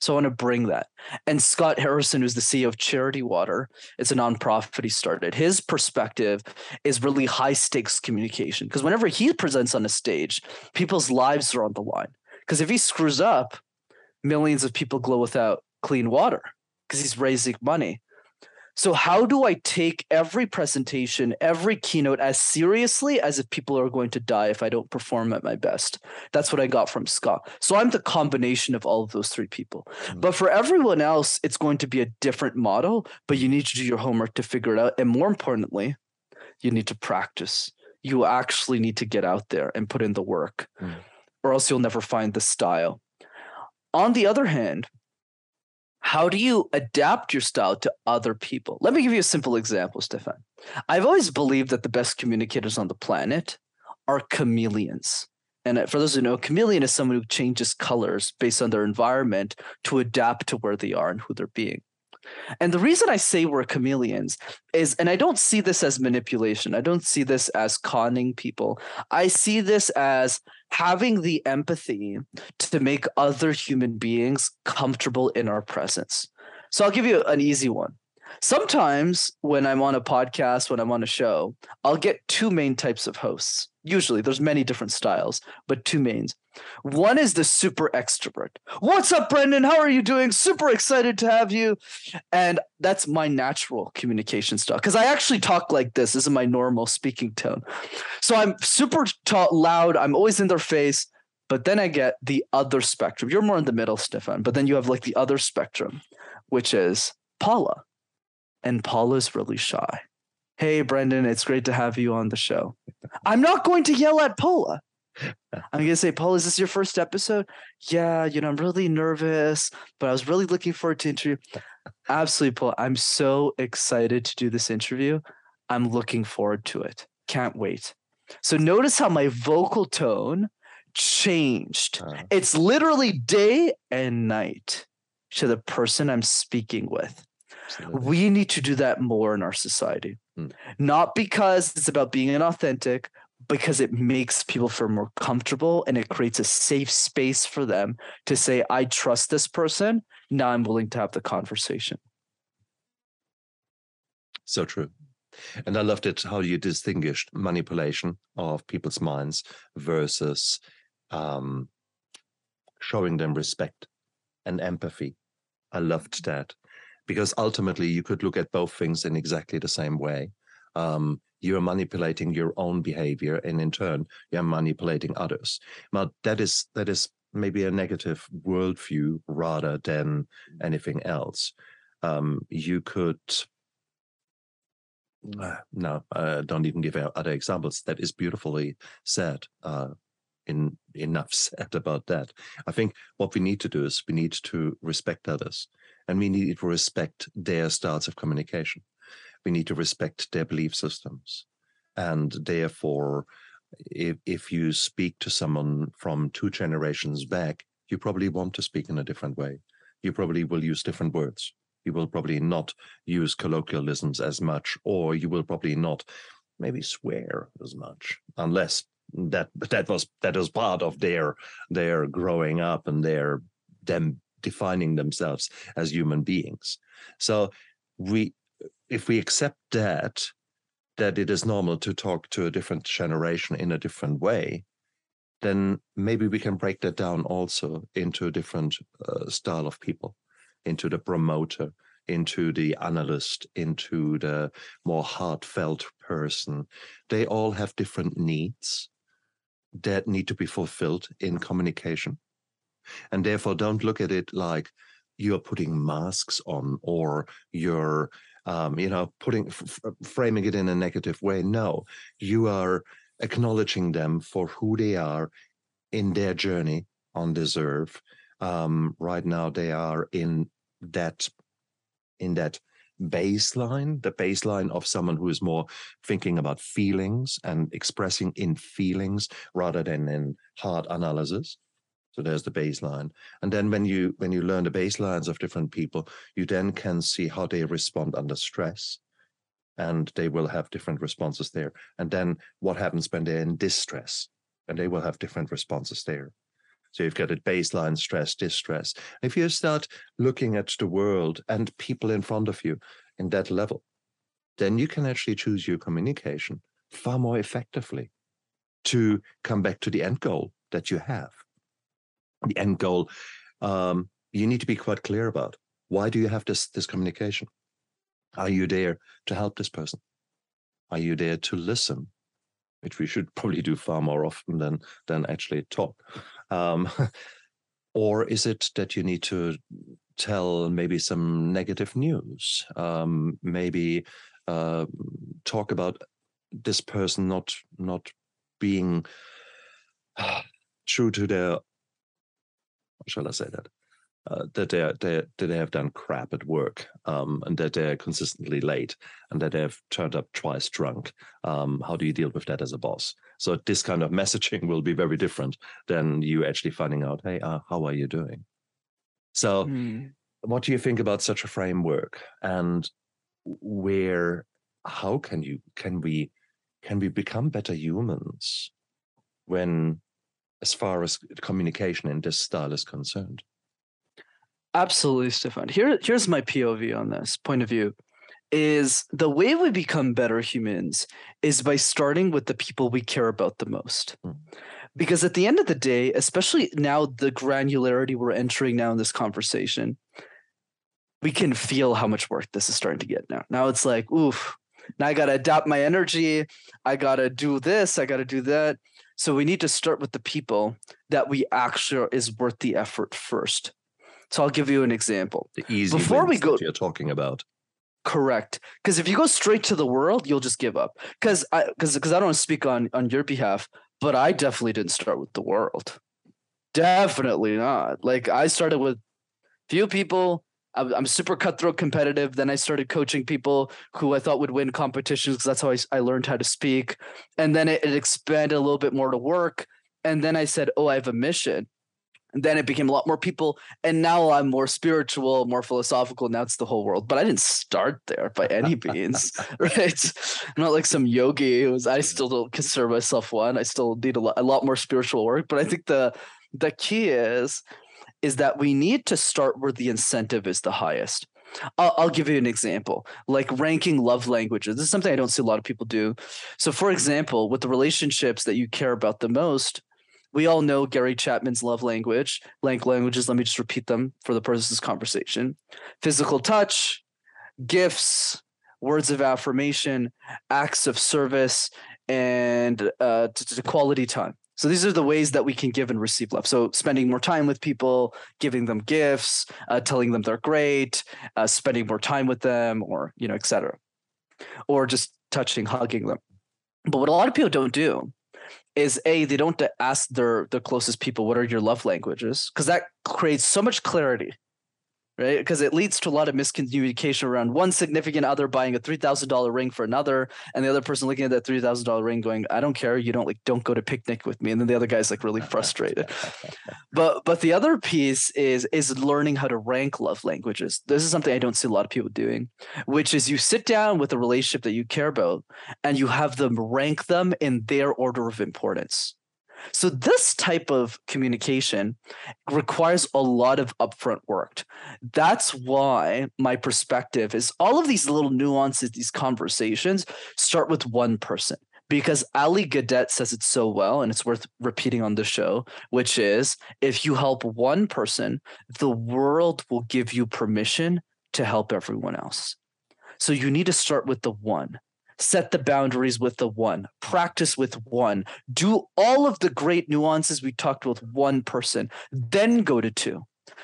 So I want to bring that. And Scott Harrison, who's the C E O of Charity Water, it's a nonprofit he started. His perspective is really high stakes communication because whenever he presents on a stage, people's lives are on the line. Because if he screws up, millions of people go without clean water because he's raising money. So how do I take every presentation, every keynote as seriously as if people are going to die if I don't perform at my best? That's what I got from Scott. So I'm the combination of all of those three people. Mm-hmm. But for everyone else, it's going to be a different model, but you need to do your homework to figure it out. And more importantly, you need to practice. You actually need to get out there and put in the work, mm-hmm. or else you'll never find the style. On the other hand, how do you adapt your style to other people? Let me give you a simple example, Stefan. I've always believed that the best communicators on the planet are chameleons. And for those who know, a chameleon is someone who changes colors based on their environment to adapt to where they are and who they're being. And the reason I say we're chameleons is, and I don't see this as manipulation. I don't see this as conning people. I see this as having the empathy to make other human beings comfortable in our presence. So I'll give you an easy one. Sometimes when I'm on a podcast, when I'm on a show, I'll get two main types of hosts. Usually there's many different styles, but two mains. One is the super extrovert. What's up, Brenden? How are you doing? Super excited to have you. And that's my natural communication style because I actually talk like this. This is my normal speaking tone. So I'm super ta- loud. I'm always in their face. But then I get the other spectrum. You're more in the middle, Stefan. But then you have like the other spectrum, which is Paula. And Paula's really shy. Hey, Brenden, it's great to have you on the show. I'm not going to yell at Paula. I'm going to say, Paul, is this your first episode? Yeah, you know, I'm really nervous, but I was really looking forward to interview. Absolutely, Paul. I'm so excited to do this interview. I'm looking forward to it. Can't wait. So notice how my vocal tone changed. Uh-huh. It's literally day and night to the person I'm speaking with. Absolutely. We need to do that more in our society. Mm. Not because it's about being inauthentic, because it makes people feel more comfortable and it creates a safe space for them to say, I trust this person. Now I'm willing to have the conversation. So true. And I loved it how you distinguished manipulation of people's minds versus um, showing them respect and empathy. I loved that because ultimately you could look at both things in exactly the same way. Um, you're manipulating your own behavior, and in turn, you're manipulating others. Now, that is that is maybe a negative worldview rather than anything else. Um, you could uh, no, uh, don't even give out other examples. That is beautifully said. Uh, in enough said about that. I think what we need to do is we need to respect others, and we need to respect their styles of communication. We need to respect their belief systems. And therefore, if, if you speak to someone from two generations back, you probably want to speak in a different way. You probably will use different words. You will probably not use colloquialisms as much, or you will probably not maybe swear as much, unless that that was that was part of their their growing up and their them defining themselves as human beings. So we If we accept that, that it is normal to talk to a different generation in a different way, then maybe we can break that down also into a different uh, style of people, into the promoter, into the analyst, into the more heartfelt person. They all have different needs that need to be fulfilled in communication. And therefore, don't look at it like you're putting masks on or you're Um, you know, putting f- framing it in a negative way. No, you are acknowledging them for who they are in their journey on this earth. Um, right now, they are in that in that baseline, the baseline of someone who is more thinking about feelings and expressing in feelings rather than in hard analysis. So there's the baseline. And then when you when you learn the baselines of different people, you then can see how they respond under stress, and they will have different responses there. And then what happens when they're in distress, and they will have different responses there. So you've got a baseline, stress, distress. If you start looking at the world and people in front of you in that level, then you can actually choose your communication far more effectively to come back to the end goal that you have. The end goal, um, you need to be quite clear about. Why do you have this, this communication? Are you there to help this person? Are you there to listen? Which we should probably do far more often than, than actually talk. Um, or is it that you need to tell maybe some negative news? Um, maybe uh, talk about this person not, not being uh, true to their... Shall I say that? Uh, that they are, they that they have done crap at work, um, and that they're consistently late, and that they have turned up twice drunk. Um, how do you deal with that as a boss? So this kind of messaging will be very different than you actually finding out, hey, uh, how are you doing? So mm. what do you think about such a framework, and where, how can you, can we, can we become better humans when, as far as communication in this style is concerned? Absolutely, Stefan. Here, here's my P O V on this point of view. Is the way we become better humans is by starting with the people we care about the most. Mm. Because at the end of the day, especially now the granularity we're entering now in this conversation, we can feel how much work this is starting to get now. Now it's like, oof, now I got to adapt my energy. I got to do this. I got to do that. So we need to start with the people that we actually is worth the effort first. So I'll give you an example. The easy before we go, that you're talking about. Correct. Because if you go straight to the world, you'll just give up. Because I, because because I don't want to speak on, on your behalf, but I definitely didn't start with the world. Definitely not. Like, I started with few people. I'm, I'm super cutthroat competitive. Then I started coaching people who I thought would win competitions, because that's how I, I learned how to speak. And then it, it expanded a little bit more to work. And then I said, oh, I have a mission. And then it became a lot more people. And now I'm more spiritual, more philosophical. Now it's the whole world. But I didn't start there by any means, right? I'm not like some yogi. It was, I still don't consider myself one. I still need a lot, a lot more spiritual work. But I think the the key is, is that we need to start where the incentive is the highest. I'll, I'll give you an example, like ranking love languages. This is something I don't see a lot of people do. So, for example, with the relationships that you care about the most, we all know Gary Chapman's love language, like languages. Let me just repeat them for the purpose of this conversation. Physical touch, gifts, words of affirmation, acts of service, and uh, to, to quality time. So these are the ways that we can give and receive love. So spending more time with people, giving them gifts, uh, telling them they're great, uh, spending more time with them, or, you know, et cetera, or just touching, hugging them. But what a lot of people don't do is, A, they don't ask their, their closest people, what are your love languages? Because that creates so much clarity, right? Because it leads to a lot of miscommunication around one significant other buying a three thousand dollars ring for another, and the other person looking at that three thousand dollars ring going, I don't care, you don't like, don't go to picnic with me. And then the other guy's like really frustrated. But but the other piece is, is learning how to rank love languages. This is something I don't see a lot of people doing, which is you sit down with a relationship that you care about and you have them rank them in their order of importance. So this type of communication requires a lot of upfront work. That's why my perspective is all of these little nuances, these conversations start with one person, because Ali Gadet says it so well, and it's worth repeating on the show, which is, if you help one person, the world will give you permission to help everyone else. So you need to start with the one. Set the boundaries with the one, practice with one, do all of the great nuances we talked with one person, then go to two,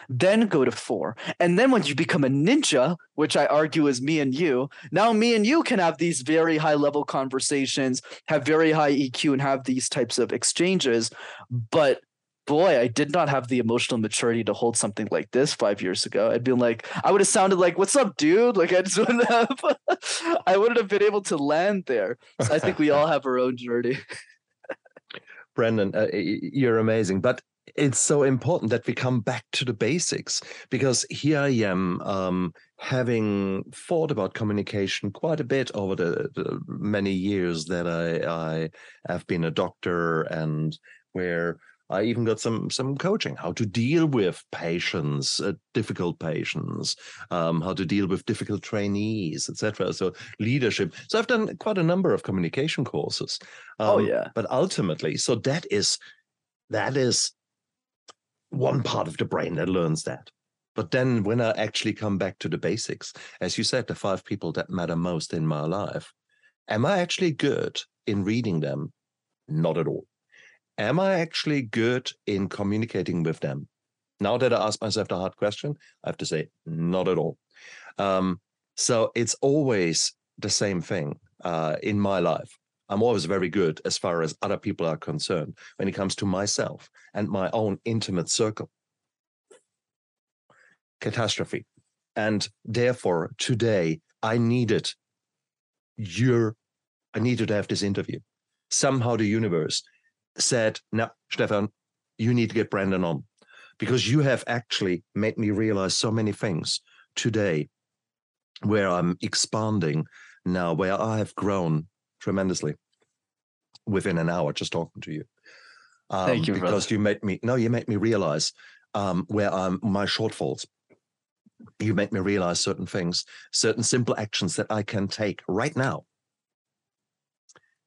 then go to four. And then when you become a ninja, which I argue is me and you, now me and you can have these very high level conversations, have very high E Q, and have these types of exchanges. But boy, I did not have the emotional maturity to hold something like this five years ago. I'd been like, I would have sounded like, what's up, dude? Like, I just wouldn't have, I wouldn't have been able to land there. So I think we all have our own journey. Brenden, uh, you're amazing. But it's so important that we come back to the basics, because here I am, um, having thought about communication quite a bit over the, the many years that I, I have been a doctor, and where I even got some some coaching, how to deal with patients, uh, difficult patients, um, how to deal with difficult trainees, et cetera. So leadership. So I've done quite a number of communication courses. Um, oh yeah. But ultimately, so that is that is one part of the brain that learns that. But then when I actually come back to the basics, as you said, the five people that matter most in my life, am I actually good in reading them? Not at all. Am I actually good in communicating with them? Now that I ask myself the hard question, I have to say, not at all. Um, so it's always the same thing uh, in my life. I'm always very good as far as other people are concerned when it comes to myself and my own intimate circle. Catastrophe. And therefore, today, I needed your, I needed to have this interview. Somehow the universe said, no, Stefan, you need to get Brenden on, because you have actually made me realize so many things today where I'm expanding now, where I have grown tremendously within an hour just talking to you. Um, Thank you, because brother. you made me no, you made me realize um, where I'm my shortfalls. You made me realize certain things, certain simple actions that I can take right now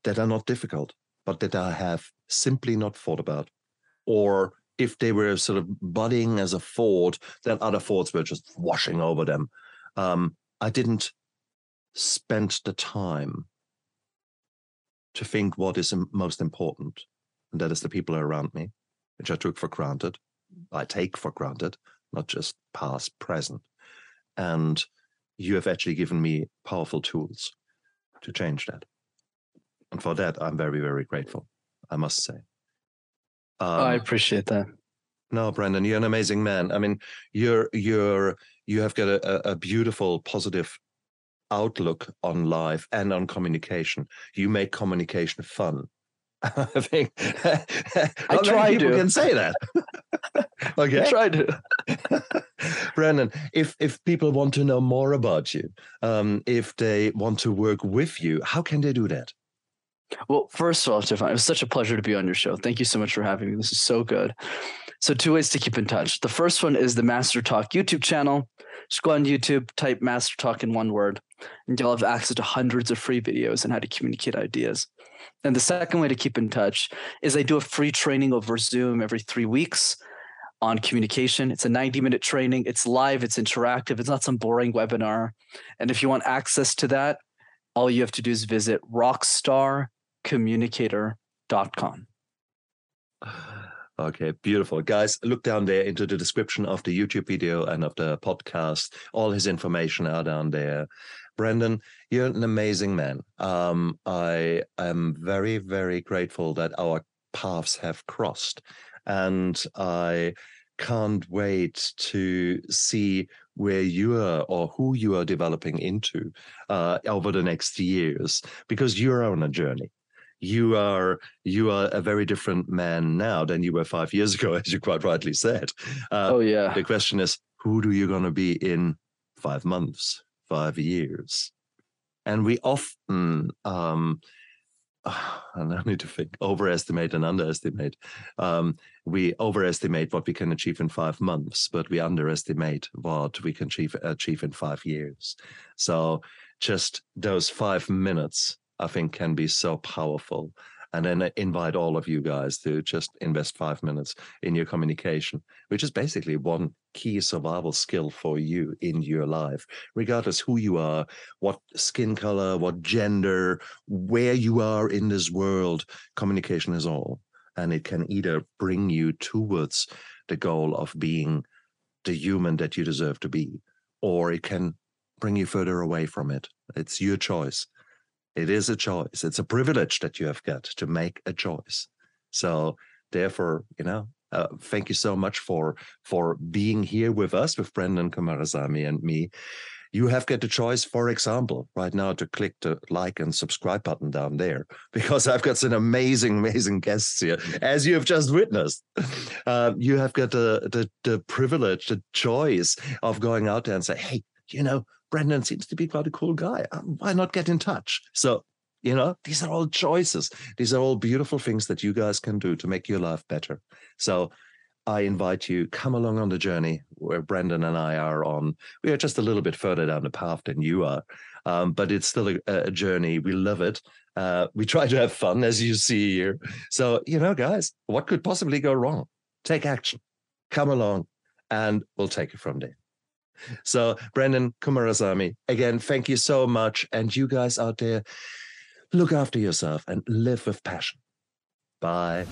that are not difficult, but that I have simply not thought about, or if they were sort of budding as a thought, then other thoughts were just washing over them. Um, I didn't spend the time to think what is most important, and that is the people around me, which I took for granted. I take for granted, not just past, present. And you have actually given me powerful tools to change that. And for that, I'm very, very grateful, I must say. Um, oh, I appreciate that. No, Brenden, you're an amazing man. I mean, you're you're you have got a, a beautiful, positive outlook on life and on communication. You make communication fun. I think I try people to. Can say that. Okay, I try to. Brenden, if if people want to know more about you, um, if they want to work with you, how can they do that? Well, first of all, Stefan, it was such a pleasure to be on your show. Thank you so much for having me. This is so good. So two ways to keep in touch. The first one is the Master Talk YouTube channel. Just go on YouTube, type Master Talk in one word, and you'll have access to hundreds of free videos on how to communicate ideas. And the second way to keep in touch is I do a free training over Zoom every three weeks on communication. It's a ninety minute training. It's live. It's interactive. It's not some boring webinar. And if you want access to that, all you have to do is visit rockstar communicator dot com. Okay, beautiful. Guys, look down there into the description of the YouTube video and of the podcast. All his information are down there. Brenden, you're an amazing man. Um, I am very, very grateful that our paths have crossed. And I can't wait to see where you are or who you are developing into uh, over the next years, because you're on a journey. You are you are a very different man now than you were five years ago, as you quite rightly said. Uh, oh, yeah. The question is, who do you going to be in five months, five years? And we often, um, and I need to think, overestimate and underestimate. Um, we overestimate what we can achieve in five months, but we underestimate what we can achieve, achieve in five years. So just those five minutes I think can be so powerful. And then I invite all of you guys to just invest five minutes in your communication, which is basically one key survival skill for you in your life, regardless who you are, what skin color, what gender, where you are in this world. Communication is all. And it can either bring you towards the goal of being the human that you deserve to be, or it can bring you further away from it. It's your choice. It is a choice. It's a privilege that you have got to make a choice. So therefore, you know, uh, thank you so much for for being here with us, with Brenden Kumarasamy and me. You have got the choice, for example, right now to click the like and subscribe button down there, because I've got some amazing, amazing guests here, as you have just witnessed. Uh, you have got the, the, the privilege, the choice of going out there and say, hey, you know, Brenden seems to be quite a cool guy. Why not get in touch? So, you know, these are all choices. These are all beautiful things that you guys can do to make your life better. So I invite you, come along on the journey where Brenden and I are on. We are just a little bit further down the path than you are, um, but it's still a, a journey. We love it. Uh, we try to have fun, as you see here. So, you know, guys, what could possibly go wrong? Take action. Come along, and we'll take it from there. So Brenden Kumarasamy, again, thank you so much. And you guys out there, look after yourself and live with passion. Bye.